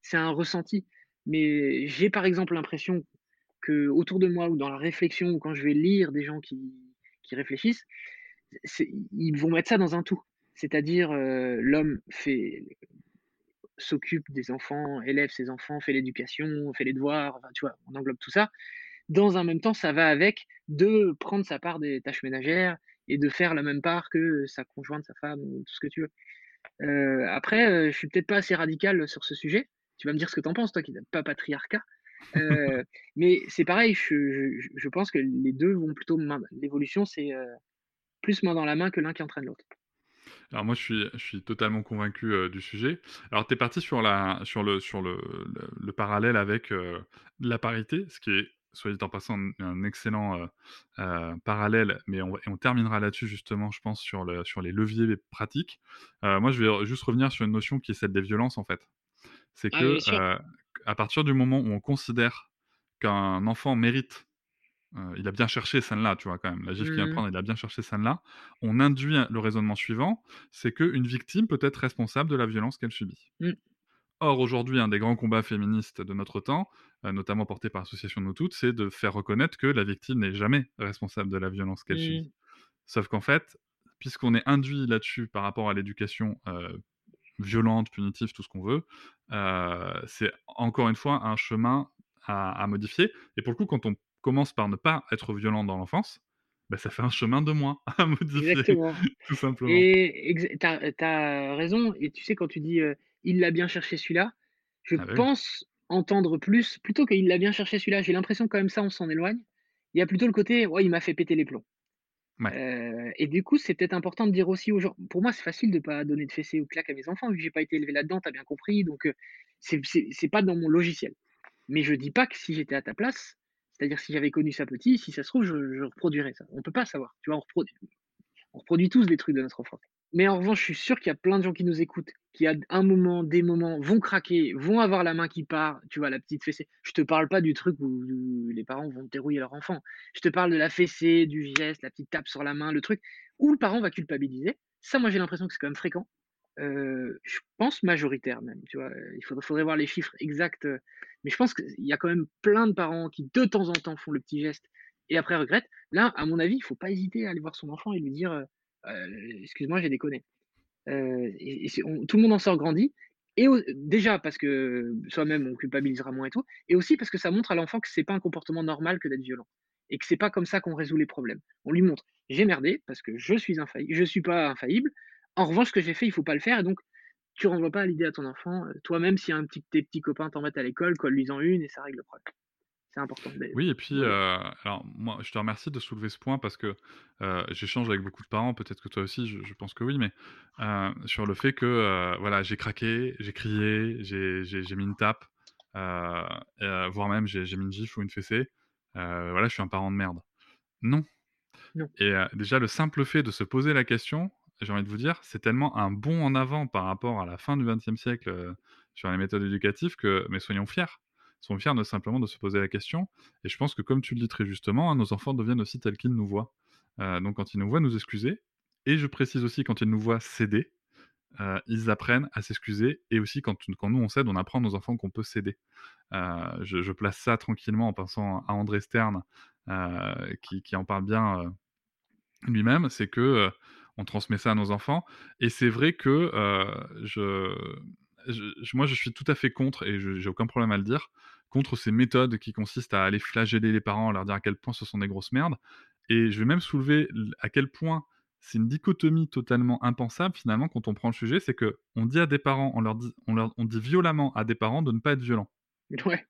c'est un ressenti. Mais j'ai par exemple l'impression qu'autour de moi, ou dans la réflexion, ou quand je vais lire des gens qui, qui réfléchissent, c'est, ils vont mettre ça dans un tout. C'est-à-dire, euh, l'homme fait... s'occupe des enfants, élève ses enfants, fait l'éducation, fait les devoirs, enfin, tu vois, on englobe tout ça. Dans un même temps, ça va avec de prendre sa part des tâches ménagères et de faire la même part que sa conjointe, sa femme, tout ce que tu veux. Euh, après, euh, je suis peut-être pas assez radical sur ce sujet. Tu vas me dire ce que t'en penses, toi qui n'aimes pas patriarcat. Euh, mais c'est pareil, je, je, je pense que les deux vont plutôt main. L'évolution, c'est euh, plus main dans la main que l'un qui entraîne l'autre. Alors moi, je suis, je suis totalement convaincu euh, du sujet. Alors, tu es parti sur, la, sur, le, sur le, le, le parallèle avec euh, la parité, ce qui est, soit dit en passant, un, un excellent euh, euh, parallèle, mais on, et on terminera là-dessus justement, je pense, sur, le, sur les leviers pratiques. Euh, moi, je vais juste revenir sur une notion qui est celle des violences, en fait. C'est ah, que euh, à partir du moment où on considère qu'un enfant mérite, Euh, il a bien cherché celle-là, tu vois, quand même. La gifle mmh. qu'il va prendre, il a bien cherché celle-là. On induit le raisonnement suivant, c'est qu'une victime peut être responsable de la violence qu'elle subit. Mmh. Or, aujourd'hui, un des grands combats féministes de notre temps, euh, notamment porté par l'association Nous Toutes, c'est de faire reconnaître que la victime n'est jamais responsable de la violence qu'elle mmh. subit. Sauf qu'en fait, puisqu'on est induit là-dessus par rapport à l'éducation euh, violente, punitive, tout ce qu'on veut, euh, c'est encore une fois un chemin à, à modifier. Et pour le coup, quand on commence par ne pas être violent dans l'enfance, bah ça fait un chemin de moins à modifier. Exactement. Tout simplement. Et ex- t'as, t'as raison. Et tu sais, quand tu dis euh, il l'a bien cherché celui-là, je ah, pense oui. entendre plus plutôt qu'il l'a bien cherché celui-là. J'ai l'impression quand même ça, on s'en éloigne. Il y a plutôt le côté ouais, il m'a fait péter les plombs. Ouais. Euh, et du coup, c'est peut-être important de dire aussi aux gens. Pour moi, c'est facile de pas donner de fessées ou claques à mes enfants vu que j'ai pas été élevé là-dedans. T'as bien compris. Donc euh, c'est, c'est, c'est pas dans mon logiciel. Mais je dis pas que si j'étais à ta place. C'est-à-dire, si j'avais connu ça petit, si ça se trouve, je, je reproduirais ça. On ne peut pas savoir. Tu vois, on reproduit, on reproduit tous des trucs de notre enfance. Mais en revanche, je suis sûr qu'il y a plein de gens qui nous écoutent, qui à un moment, des moments, vont craquer, vont avoir la main qui part, tu vois, la petite fessée. Je te parle pas du truc où, où les parents vont dérouiller leur enfant. Je te parle de la fessée, du geste, la petite tape sur la main, le truc, où le parent va culpabiliser. Ça, moi, j'ai l'impression que c'est quand même fréquent. Euh, je pense majoritaire même, tu vois. Il faudrait, faudrait voir les chiffres exacts. Mais je pense qu'il y a quand même plein de parents qui, de temps en temps, font le petit geste et après regrettent. Là, à mon avis, il ne faut pas hésiter à aller voir son enfant et lui dire euh, « Excuse-moi, j'ai déconné. » Euh, et, et on, tout le monde en sort grandi, et au, déjà parce que soi-même on culpabilisera moins et tout, et aussi parce que ça montre à l'enfant que c'est pas un comportement normal que d'être violent, et que c'est pas comme ça qu'on résout les problèmes. On lui montre, j'ai merdé parce que je suis infaillible, je suis pas infaillible, en revanche ce que j'ai fait il faut pas le faire, et donc tu renvoies pas l'idée à ton enfant, toi-même si un petit, tes petits copains t'en mettent à l'école, colle-lui-en une et ça règle le problème. C'est important. Oui, et puis, euh, alors, moi, je te remercie de soulever ce point parce que euh, j'échange avec beaucoup de parents, peut-être que toi aussi, je, je pense que oui, mais euh, sur le fait que, euh, voilà, j'ai craqué, j'ai crié, j'ai, j'ai, j'ai mis une tape, euh, euh, voire même j'ai, j'ai mis une gifle ou une fessée, euh, voilà, je suis un parent de merde. Non. non. Et euh, déjà, le simple fait de se poser la question, j'ai envie de vous dire, c'est tellement un bond en avant par rapport à la fin du vingtième siècle euh, sur les méthodes éducatives que, mais soyons fiers. sont fiers de simplement de se poser la question. Et je pense que, comme tu le dis très justement, hein, nos enfants deviennent aussi tels qu'ils nous voient. Euh, donc, quand ils nous voient nous excuser, et je précise aussi, quand ils nous voient céder, euh, ils apprennent à s'excuser. Et aussi, quand, quand nous, on cède, on apprend à nos enfants qu'on peut céder. Euh, je, je place ça tranquillement en pensant à André Stern, euh, qui, qui en parle bien euh, lui-même. C'est que euh, on transmet ça à nos enfants. Et c'est vrai que euh, je... Je, moi, je suis tout à fait contre, et je, j'ai aucun problème à le dire, contre ces méthodes qui consistent à aller flageller les parents, leur dire à quel point ce sont des grosses merdes. Et je vais même soulever à quel point c'est une dichotomie totalement impensable, finalement, quand on prend le sujet, c'est qu'on dit à des parents, on leur dit, on leur, on dit violemment à des parents de ne pas être violents. Ouais,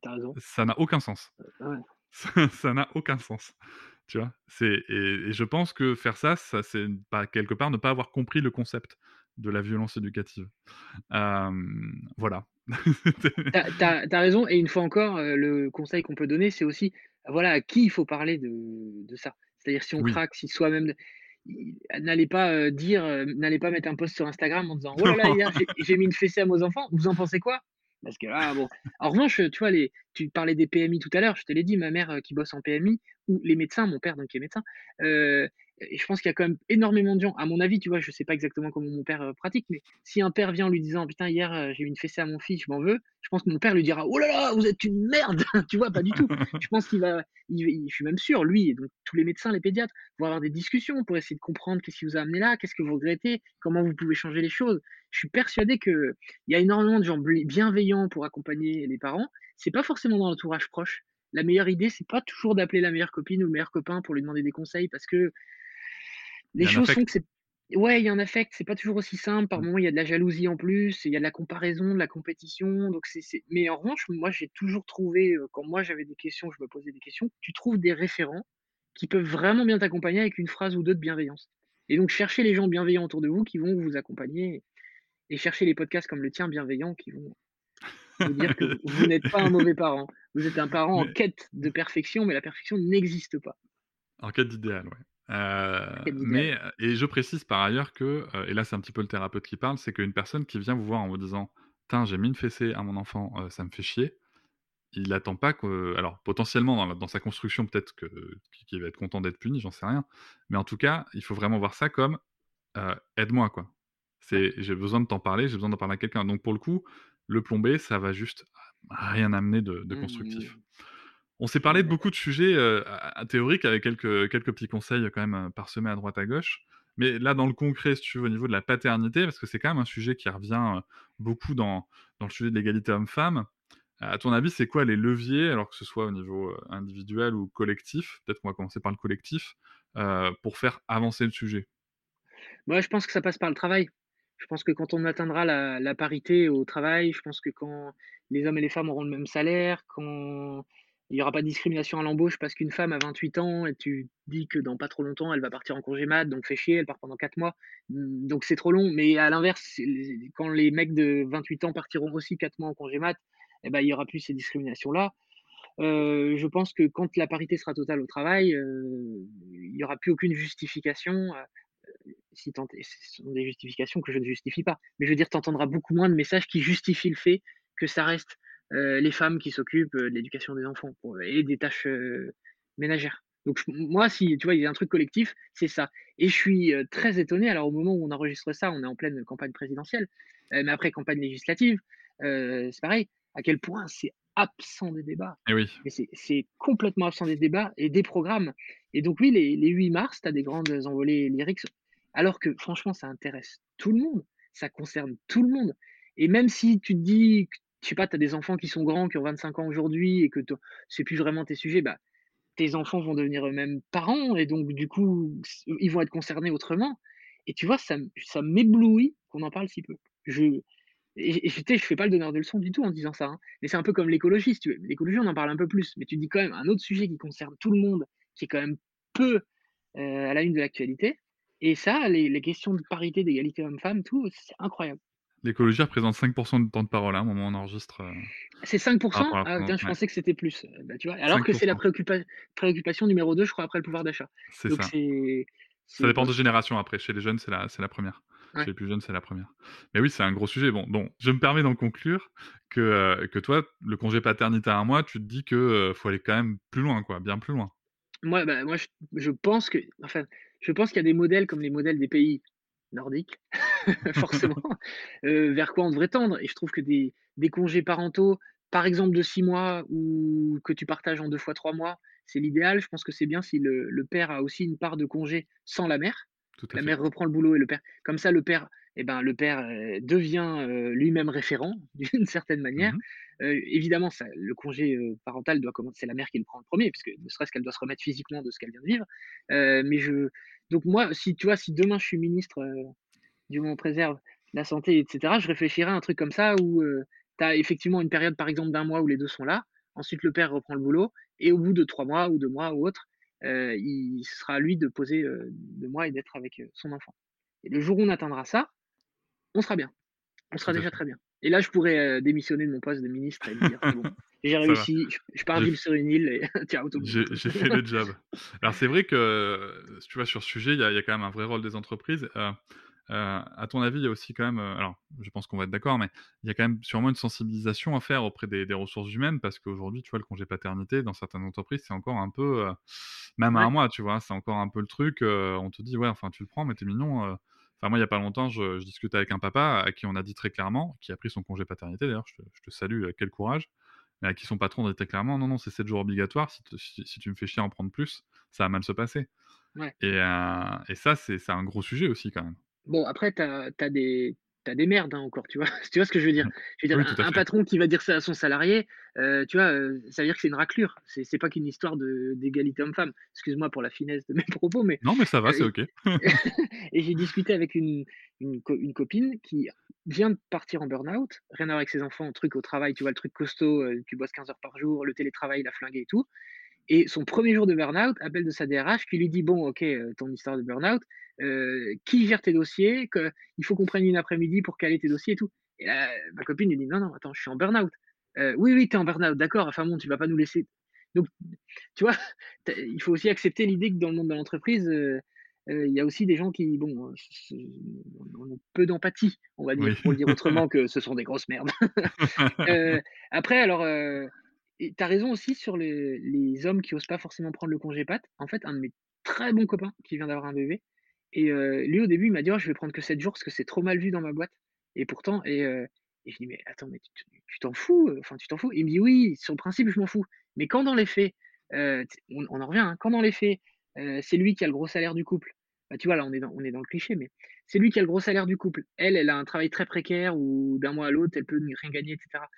t'as raison. Ça n'a aucun sens. Ouais. Ça, ça n'a aucun sens. Tu vois, c'est, et, et je pense que faire ça, ça c'est bah, quelque part ne pas avoir compris le concept de la violence éducative. Euh, voilà. t'as, t'as, t'as raison, et une fois encore, le conseil qu'on peut donner, c'est aussi voilà, à qui il faut parler de, de ça. C'est-à-dire, si on oui. craque, si soi-même... N'allez pas dire, n'allez pas mettre un post sur Instagram en disant « Oh là là, hier, j'ai, j'ai mis une fessée à mes enfants, vous en pensez quoi ?» Parce que là, bon... En revanche, tu vois, les... tu parlais des P M I tout à l'heure, je te l'ai dit, ma mère qui bosse en P M I, ou les médecins, mon père donc qui est médecin, euh... Et je pense qu'il y a quand même énormément de gens, à mon avis, tu vois, je ne sais pas exactement comment mon père pratique, mais si un père vient en lui disant « Putain, hier, j'ai eu une fessée à mon fils, je m'en veux », je pense que mon père lui dira « Oh là là, vous êtes une merde !» Tu vois, pas du tout. Je pense qu'il va, il, il, je suis même sûr, lui, et donc tous les médecins, les pédiatres, vont avoir des discussions pour essayer de comprendre qu'est-ce qui vous a amené là, qu'est-ce que vous regrettez, comment vous pouvez changer les choses. Je suis persuadé qu'il y a énormément de gens bienveillants pour accompagner les parents. Ce n'est pas forcément dans l'entourage proche. La meilleure idée, ce n'est pas toujours d'appeler la meilleure copine ou le meilleur copain pour lui demander des conseils, parce que les choses sont que c'est. Ouais, il y a un affect, c'est pas toujours aussi simple. Par moments, il y a de la jalousie en plus, il y a de la comparaison, de la compétition. Donc c'est, c'est... Mais en revanche, moi, j'ai toujours trouvé, quand moi j'avais des questions, je me posais des questions, tu trouves des référents qui peuvent vraiment bien t'accompagner avec une phrase ou deux de bienveillance. Et donc, cherchez les gens bienveillants autour de vous qui vont vous accompagner, et cherchez les podcasts comme le tien bienveillant qui vont vous dire que vous n'êtes pas un mauvais parent. Vous êtes un parent en quête de perfection, mais la perfection n'existe pas. En quête d'idéal, ouais. Euh, mais et je précise par ailleurs que, euh, et là c'est un petit peu le thérapeute qui parle, c'est qu'une personne qui vient vous voir en vous disant « Tain, j'ai mis une fessée à mon enfant, euh, ça me fait chier », il n'attend pas que, alors potentiellement dans, la, dans sa construction peut-être que, qu'il va être content d'être puni, j'en sais rien, mais en tout cas il faut vraiment voir ça comme euh, « aide-moi quoi ». C'est, j'ai besoin de t'en parler, j'ai besoin d'en parler à quelqu'un. Donc pour le coup, le plomber, ça va juste rien amener de, de constructif. Mmh. On s'est parlé de beaucoup de sujets euh, théoriques avec quelques, quelques petits conseils quand même parsemés à droite à gauche. Mais là, dans le concret, si tu veux, au niveau de la paternité, parce que c'est quand même un sujet qui revient euh, beaucoup dans, dans le sujet de l'égalité homme-femme, à ton avis, c'est quoi les leviers, alors que ce soit au niveau individuel ou collectif, peut-être qu'on va commencer par le collectif, euh, pour faire avancer le sujet? Moi, je pense que ça passe par le travail. Je pense que quand on atteindra la, la parité au travail, je pense que quand les hommes et les femmes auront le même salaire, quand... il n'y aura pas de discrimination à l'embauche parce qu'une femme a vingt-huit ans et tu dis que dans pas trop longtemps, elle va partir en congé mat, donc fait chier, elle part pendant quatre mois, donc c'est trop long. Mais à l'inverse, quand les mecs de vingt-huit ans partiront aussi quatre mois en congé mat, eh ben, il n'y aura plus ces discriminations-là. Euh, je pense que quand la parité sera totale au travail, euh, il n'y aura plus aucune justification. si tant est, ce sont des justifications que je ne justifie pas. Mais je veux dire, tu entendras beaucoup moins de messages qui justifient le fait que ça reste euh, les femmes qui s'occupent euh, de l'éducation des enfants pour, et des tâches euh, ménagères. Donc je, moi, si tu vois, il y a un truc collectif, c'est ça. Et je suis euh, très étonné. Alors au moment où on enregistre ça, on est en pleine campagne présidentielle, euh, mais après campagne législative, euh, c'est pareil. À quel point c'est absent des débats. Et oui. Mais c'est, c'est complètement absent des débats et des programmes. Et donc oui, les, les huit mars, tu as des grandes envolées lyriques, alors que franchement, ça intéresse tout le monde, ça concerne tout le monde. Et même si tu te dis, je sais pas, tu as des enfants qui sont grands, qui ont vingt-cinq ans aujourd'hui, et que c'est plus vraiment tes sujets, bah, tes enfants vont devenir eux-mêmes parents, et donc du coup, ils vont être concernés autrement. Et tu vois, ça, ça m'éblouit qu'on en parle si peu. Je... Et je ne fais pas le donneur de leçons du tout en disant ça, hein. Mais c'est un peu comme l'écologie, si tu veux. L'écologie, on en parle un peu plus, mais tu dis quand même un autre sujet qui concerne tout le monde, qui est quand même peu euh, à la une de l'actualité. Et ça, les, les questions de parité, d'égalité homme-femme, tout, c'est incroyable. L'écologie représente cinq pour cent de temps de parole, hein, au moment où on enregistre. Euh... C'est cinq pour cent ah, ah, tiens, je ouais. pensais que c'était plus. Bah, tu vois, alors cinq pour cent. Que c'est la préoccupa- préoccupation numéro deux, je crois, après le pouvoir d'achat. C'est Donc ça. C'est, c'est... Ça dépend de génération après. Chez les jeunes, c'est la, c'est la première. Ouais. Chez les plus jeunes, c'est la première. Mais oui, c'est un gros sujet. Bon, donc, je me permets d'en conclure que, euh, que toi, le congé paternité à un mois, tu te dis qu'il euh, faut aller quand même plus loin, quoi, bien plus loin. Moi, bah, moi je, je pense que, enfin, je pense qu'il y a des modèles comme les modèles des pays nordiques, forcément, euh, vers quoi on devrait tendre. Et je trouve que des, des congés parentaux, par exemple de six mois ou que tu partages en deux fois trois mois, c'est l'idéal. Je pense que c'est bien si le, le père a aussi une part de congé sans la mère. La fait. Mère reprend le boulot et le père. Comme ça, le père, eh ben, le père euh, devient euh, lui-même référent d'une certaine manière. Mm-hmm. Euh, évidemment, ça, le congé euh, parental doit commencer. C'est la mère qui le prend le premier, puisque ne serait-ce qu'elle doit se remettre physiquement de ce qu'elle vient de vivre. Euh, mais je, donc moi, si tu vois, si demain je suis ministre, euh, du moment préserve la santé, et cetera, je réfléchirai à un truc comme ça où euh, tu as effectivement une période, par exemple, d'un mois où les deux sont là. Ensuite, le père reprend le boulot, et au bout de trois mois ou deux mois ou autre. Euh, il sera à lui de poser euh, de moi et d'être avec euh, son enfant. Et le jour où on atteindra ça, on sera bien. On sera déjà très bien. Et là, je pourrais euh, démissionner de mon poste de ministre et me dire bon, j'ai réussi, je, je pars vivre sur une île et tiens, autobus. J'ai, j'ai fait le job. Alors, c'est vrai que, si tu vois, sur ce sujet, il y, y a quand même un vrai rôle des entreprises. Euh, euh, à ton avis, il y a aussi quand même, euh, alors, je pense qu'on va être d'accord, mais il y a quand même sûrement une sensibilisation à faire auprès des, des ressources humaines, parce qu'aujourd'hui, tu vois, le congé paternité, dans certaines entreprises, c'est encore un peu... Euh, Même ouais. à un mois, tu vois, c'est encore un peu le truc. Euh, on te dit, ouais, enfin, tu le prends, mais t'es mignon. Euh... Enfin, moi, il n'y a pas longtemps, je, je discutais avec un papa à qui on a dit très clairement, qui a pris son congé paternité, d'ailleurs, je te, je te salue, quel courage, mais à qui son patron dit très clairement, non, non, c'est sept jours obligatoires, si, te, si, si tu me fais chier à en prendre plus, ça va mal se passer. Ouais. Et, euh, et ça, c'est, c'est un gros sujet aussi, quand même. Bon, après, t'as, t'as des... T'as des merdes hein, encore, tu vois. Tu vois ce que je veux dire, je veux dire oui, un, un patron qui va dire ça à son salarié, euh, tu vois, euh, ça veut dire que c'est une raclure. C'est, c'est pas qu'une histoire de, d'égalité homme-femme. Excuse-moi pour la finesse de mes propos, mais non, mais ça va, euh, c'est ok. Et j'ai discuté avec une, une, co- une copine qui vient de partir en burn-out, rien à voir avec ses enfants, truc au travail, tu vois, le truc costaud, euh, tu bosses quinze heures par jour, le télétravail, l'a flingué et tout. Et son premier jour de burn-out, appel de sa D R H qui lui dit « Bon, ok, ton histoire de burn-out, euh, qui gère tes dossiers que, il faut qu'on prenne une après-midi pour caler tes dossiers et tout. » Et là, ma copine lui dit « Non, non, attends, je suis en burn-out. Euh, »« Oui, oui, t'es en burn-out, d'accord, enfin bon, tu vas pas nous laisser. » Donc, tu vois, il faut aussi accepter l'idée que dans le monde de l'entreprise, euh, euh, y a aussi des gens qui, bon, euh, ont peu d'empathie, on va dire, oui. Pour le dire autrement que ce sont des grosses merdes. euh, après, alors... Euh, Et t'as raison aussi sur les, les hommes qui osent pas forcément prendre le congé pat. En fait, un de mes très bons copains qui vient d'avoir un bébé, et euh, lui au début il m'a dit oh, je vais prendre que sept jours parce que c'est trop mal vu dans ma boîte. Et pourtant, et, euh, et je lui dis mais attends, mais tu, tu t'en fous, enfin tu t'en fous. Il me dit oui, sur le principe je m'en fous, mais quand dans les faits, euh, on, on en revient, hein, quand dans les faits, euh, c'est lui qui a le gros salaire du couple. Bah, tu vois là on est dans, on est dans le cliché, mais c'est lui qui a le gros salaire du couple. Elle, elle a un travail très précaire où d'un mois à l'autre elle peut rien gagner, et cetera.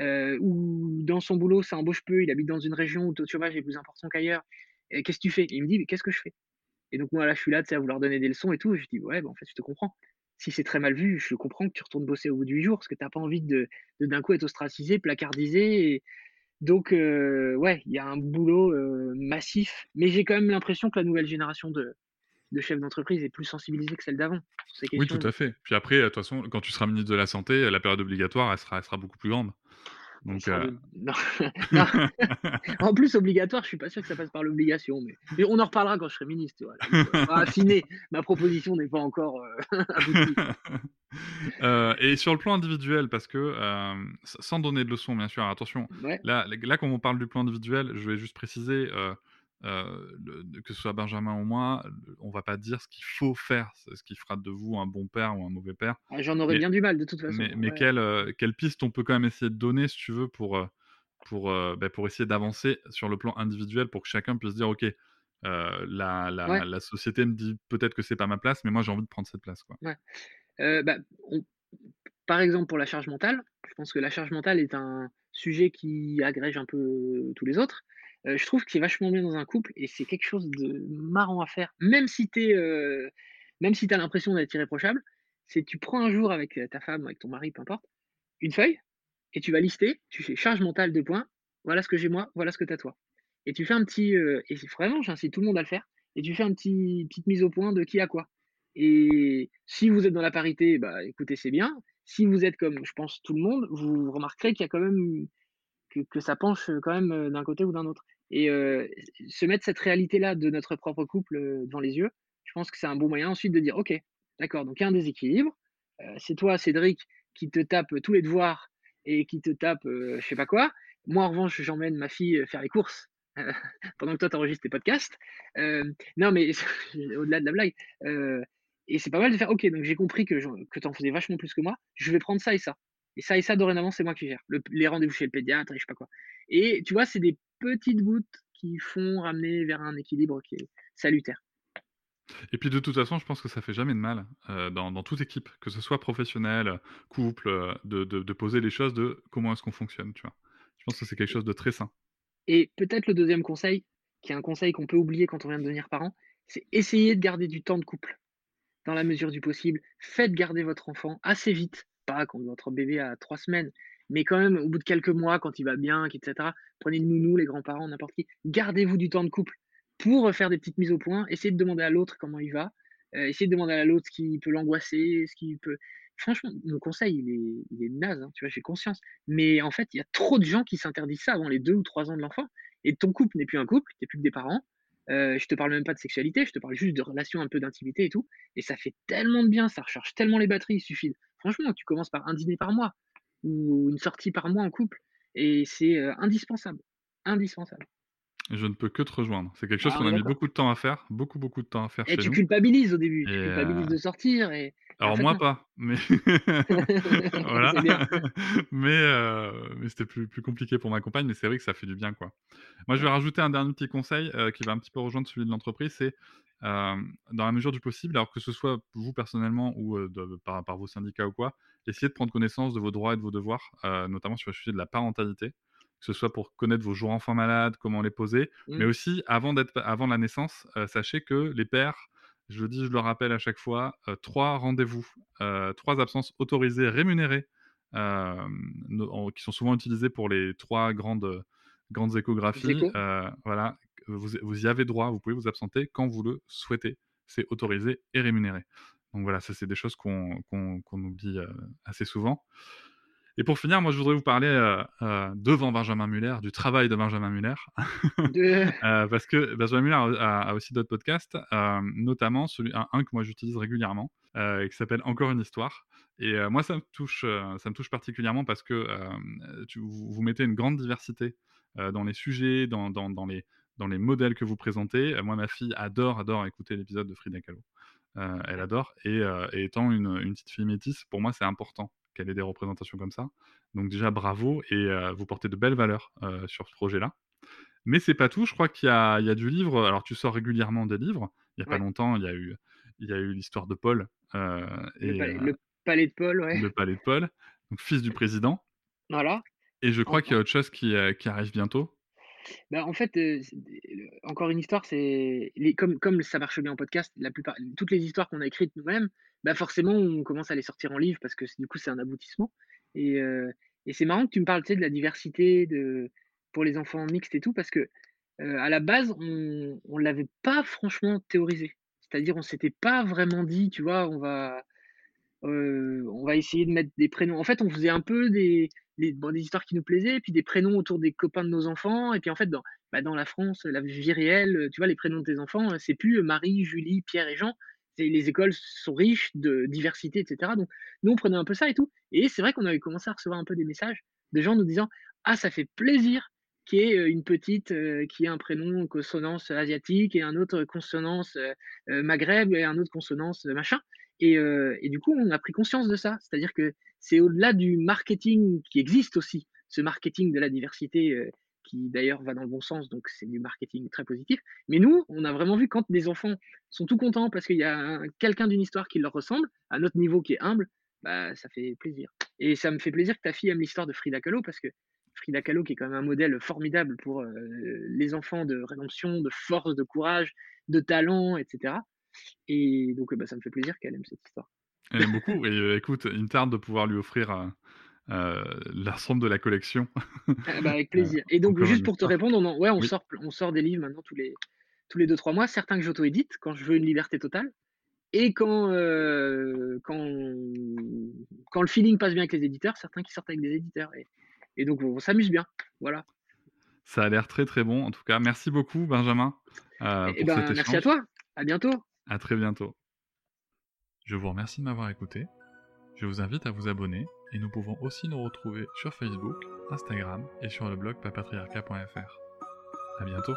Euh, ou dans son boulot ça embauche peu, il habite dans une région où le taux de chômage est plus important qu'ailleurs, et qu'est-ce que tu fais? Et il me dit mais qu'est-ce que je fais? Et donc moi là je suis là à vouloir donner des leçons et tout, et je dis ouais bah, en fait je te comprends, si c'est très mal vu je comprends que tu retournes bosser au bout du jour parce que t'as pas envie de, de d'un coup être ostracisé, placardisé, et... donc euh, ouais il y a un boulot euh, massif, mais j'ai quand même l'impression que la nouvelle génération de de chef d'entreprise est plus sensibilisé que celle d'avant. Oui, tout à fait. Puis après, de toute façon, quand tu seras ministre de la Santé, la période obligatoire, elle sera, elle sera beaucoup plus grande. Donc, euh... non. Non. En plus, obligatoire, je suis pas sûr que ça passe par l'obligation, mais, mais on en reparlera quand je serai ministre. Voilà. Donc, euh, affiné, ma proposition n'est pas encore euh, aboutie. Euh, et sur le plan individuel, parce que euh, sans donner de leçons, bien sûr, attention, ouais. là, là, quand on parle du plan individuel, je vais juste préciser, euh, euh, le, que ce soit Benjamin ou moi, on va pas dire ce qu'il faut faire, ce qui fera de vous un bon père ou un mauvais père. Ah, j'en aurais mais, bien du mal, de toute façon. Mais, ouais. mais quelle, euh, quelle piste on peut quand même essayer de donner, si tu veux, pour, pour, euh, bah, pour essayer d'avancer sur le plan individuel, pour que chacun puisse dire, ok, euh, la, la, ouais. la société me dit peut-être que c'est pas ma place, mais moi, j'ai envie de prendre cette place, quoi. Ouais. Euh, bah, on, par exemple pour la charge mentale, je pense que la charge mentale est un sujet qui agrège un peu tous les autres. Euh, je trouve que c'est vachement bien dans un couple et c'est quelque chose de marrant à faire, même si t'es, euh, même si t'as l'impression d'être irréprochable. C'est tu prends un jour avec ta femme, avec ton mari, peu importe, une feuille et tu vas lister, tu fais charge mentale deux points, voilà ce que j'ai moi, voilà ce que t'as toi. Et tu fais un petit, euh, et vraiment j'incite tout le monde à le faire, et tu fais un petit petite mise au point de qui a quoi. Et si vous êtes dans la parité, bah écoutez, c'est bien. Si vous êtes comme, je pense, tout le monde, vous remarquerez qu'il y a quand même que, que ça penche quand même d'un côté ou d'un autre. Et euh, se mettre cette réalité-là de notre propre couple euh, devant les yeux, je pense que c'est un bon moyen ensuite de dire, ok, d'accord, donc il y a un déséquilibre. Euh, c'est toi, Cédric, qui te tape tous les devoirs et qui te tape euh, je sais pas quoi. Moi, en revanche, j'emmène ma fille faire les courses. Euh, pendant que toi, t'enregistres tes podcasts. Euh, non, mais au-delà de la blague. Euh, Et c'est pas mal de faire, ok, donc j'ai compris que, je, que t'en faisais vachement plus que moi, je vais prendre ça et ça. Et ça et ça, dorénavant, c'est moi qui gère. Le, les rendez-vous chez le pédiatre et je sais pas quoi. Et tu vois, c'est des petites gouttes qui font ramener vers un équilibre qui est salutaire. Et puis de toute façon, je pense que ça fait jamais de mal euh, dans, dans toute équipe, que ce soit professionnel, couple, de, de, de poser les choses de comment est-ce qu'on fonctionne, tu vois. Je pense que c'est quelque chose de très sain. Et peut-être le deuxième conseil, qui est un conseil qu'on peut oublier quand on vient de devenir parent, c'est essayer de garder du temps de couple. Dans la mesure du possible, faites garder votre enfant assez vite, pas quand votre bébé a trois semaines, mais quand même au bout de quelques mois, quand il va bien, et cetera. Prenez le nounou, les grands-parents, n'importe qui. Gardez-vous du temps de couple pour faire des petites mises au point. Essayez de demander à l'autre comment il va. Euh, essayez de demander à l'autre ce qui peut l'angoisser, ce qui peut. Franchement, mon conseil, il est, il est naze, hein, tu vois, j'ai conscience. Mais en fait, il y a trop de gens qui s'interdisent ça avant les deux ou trois ans de l'enfant. Et ton couple n'est plus un couple, t'es plus que des parents. Euh, je te parle même pas de sexualité, je te parle juste de relations, un peu d'intimité et tout, et ça fait tellement de bien, ça recharge tellement les batteries, il suffit, franchement, tu commences par un dîner par mois ou une sortie par mois en couple, et c'est euh, indispensable, indispensable. Je ne peux que te rejoindre, c'est quelque chose ah, qu'on a d'accord. mis beaucoup de temps à faire, beaucoup beaucoup de temps à faire. Et chez tu nous. culpabilises au début, et tu culpabilises euh... de sortir. Et... Alors moi non. pas, mais voilà. mais euh... mais c'était plus plus compliqué pour ma compagne, mais c'est vrai que ça fait du bien, quoi. Moi je vais rajouter un dernier petit conseil euh, qui va un petit peu rejoindre celui de l'entreprise, c'est euh, dans la mesure du possible, alors que ce soit vous personnellement ou euh, de, par par vos syndicats ou quoi, essayez de prendre connaissance de vos droits et de vos devoirs, euh, notamment sur le sujet de la parentalité. Que ce soit pour connaître vos jours enfants malades, comment les poser, mmh. mais aussi avant, d'être, avant la naissance, euh, sachez que les pères, je le dis, je le rappelle à chaque fois, euh, trois rendez-vous, euh, trois absences autorisées, rémunérées, euh, en, qui sont souvent utilisées pour les trois grandes, grandes échographies. Euh, voilà, vous, vous y avez droit, vous pouvez vous absenter quand vous le souhaitez. C'est autorisé et rémunéré. Donc voilà, ça c'est des choses qu'on, qu'on, qu'on oublie euh, assez souvent. Et pour finir, moi, je voudrais vous parler euh, euh, devant Benjamin Muller, du travail de Benjamin Muller, de... euh, parce que Benjamin Muller a, a aussi d'autres podcasts, euh, notamment celui, un, un que moi j'utilise régulièrement, euh, qui s'appelle Encore une histoire. Et euh, moi, ça me touche, euh, ça me touche particulièrement parce que euh, tu, vous, vous mettez une grande diversité euh, dans les sujets, dans, dans, dans, les, dans les modèles que vous présentez. Euh, moi, ma fille adore, adore écouter l'épisode de Frida Kahlo. Euh, elle adore. Et, euh, et étant une, une petite fille métisse, pour moi, c'est important qu'elle ait des représentations comme ça. Donc déjà, bravo, et euh, vous portez de belles valeurs euh, sur ce projet-là. Mais c'est pas tout, je crois qu'il y a, il y a du livre, alors tu sors régulièrement des livres, il y a ouais. pas longtemps, il y a eu, il y a eu l'histoire de Paul. Euh, et, le, palais, euh, le palais de Paul, ouais. Le palais de Paul, donc fils du président. Voilà. Et je crois enfin. qu'il y a autre chose qui, euh, qui arrive bientôt. Bah, en fait, euh, encore une histoire, c'est les, comme, comme ça marche bien en podcast, la plupart, toutes les histoires qu'on a écrites nous-mêmes, bah forcément, on commence à les sortir en livre parce que du coup, c'est un aboutissement. Et, euh, et c'est marrant que tu me parles de la diversité de, pour les enfants mixtes et tout, parce que euh, à la base, on ne l'avait pas franchement théorisé. C'est-à-dire, on ne s'était pas vraiment dit, tu vois, on va, euh, on va essayer de mettre des prénoms. En fait, on faisait un peu des... les, bon, des histoires qui nous plaisaient, puis des prénoms autour des copains de nos enfants. Et puis en fait, dans, bah, dans la France, la vie réelle, tu vois, les prénoms de tes enfants, c'est plus Marie, Julie, Pierre et Jean. C'est, les écoles sont riches de diversité, et cetera. Donc nous, on prenait un peu ça et tout. Et c'est vrai qu'on avait commencé à recevoir un peu des messages de gens nous disant « Ah, ça fait plaisir !» qui est une petite euh, qui a un prénom consonance asiatique et un autre consonance euh, maghreb et un autre consonance machin. Et, euh, et du coup, on a pris conscience de ça. C'est-à-dire que c'est au-delà du marketing qui existe aussi, ce marketing de la diversité euh, qui d'ailleurs va dans le bon sens, donc c'est du marketing très positif. Mais nous, on a vraiment vu quand des enfants sont tout contents parce qu'il y a un, quelqu'un d'une histoire qui leur ressemble, à notre niveau qui est humble, bah, ça fait plaisir. Et ça me fait plaisir que ta fille aime l'histoire de Frida Kahlo parce que Frida Kahlo, qui est quand même un modèle formidable pour euh, les enfants de rédemption, de force, de courage, de talent, et cetera. Et donc, euh, bah, ça me fait plaisir qu'elle aime cette histoire. Elle aime beaucoup. Et euh, écoute, il me tarde de pouvoir lui offrir euh, euh, l'ensemble de la collection. Ah, bah, avec plaisir. Et donc, juste pour te répondre, on, en, ouais, on, oui. sort, on sort des livres maintenant tous les, tous les deux trois mois. Certains que j'auto-édite quand je veux une liberté totale. Et quand, euh, quand, quand le feeling passe bien avec les éditeurs, certains qui sortent avec des éditeurs. Et, Et donc, on s'amuse bien. Voilà. Ça a l'air très, très bon. En tout cas, merci beaucoup, Benjamin. Euh, pour ben, cet échange. Merci à toi. À bientôt. À très bientôt. Je vous remercie de m'avoir écouté. Je vous invite à vous abonner. Et nous pouvons aussi nous retrouver sur Facebook, Instagram et sur le blog papatriarcat point f r. À bientôt.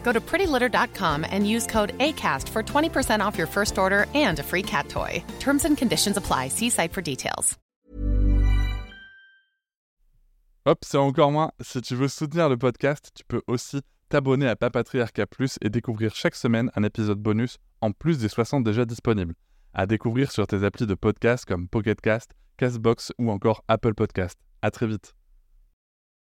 Go to pretty litter dot com and use code ACAST for twenty percent off your first order and a free cat toy. Terms and conditions apply. See site for details. Hop, c'est encore moins. Si tu veux soutenir le podcast, tu peux aussi t'abonner à Papatriarcat Plus et découvrir chaque semaine un épisode bonus en plus des soixante déjà disponibles. À découvrir sur tes applis de podcast comme Pocket Cast, CastBox ou encore Apple Podcast. À très vite.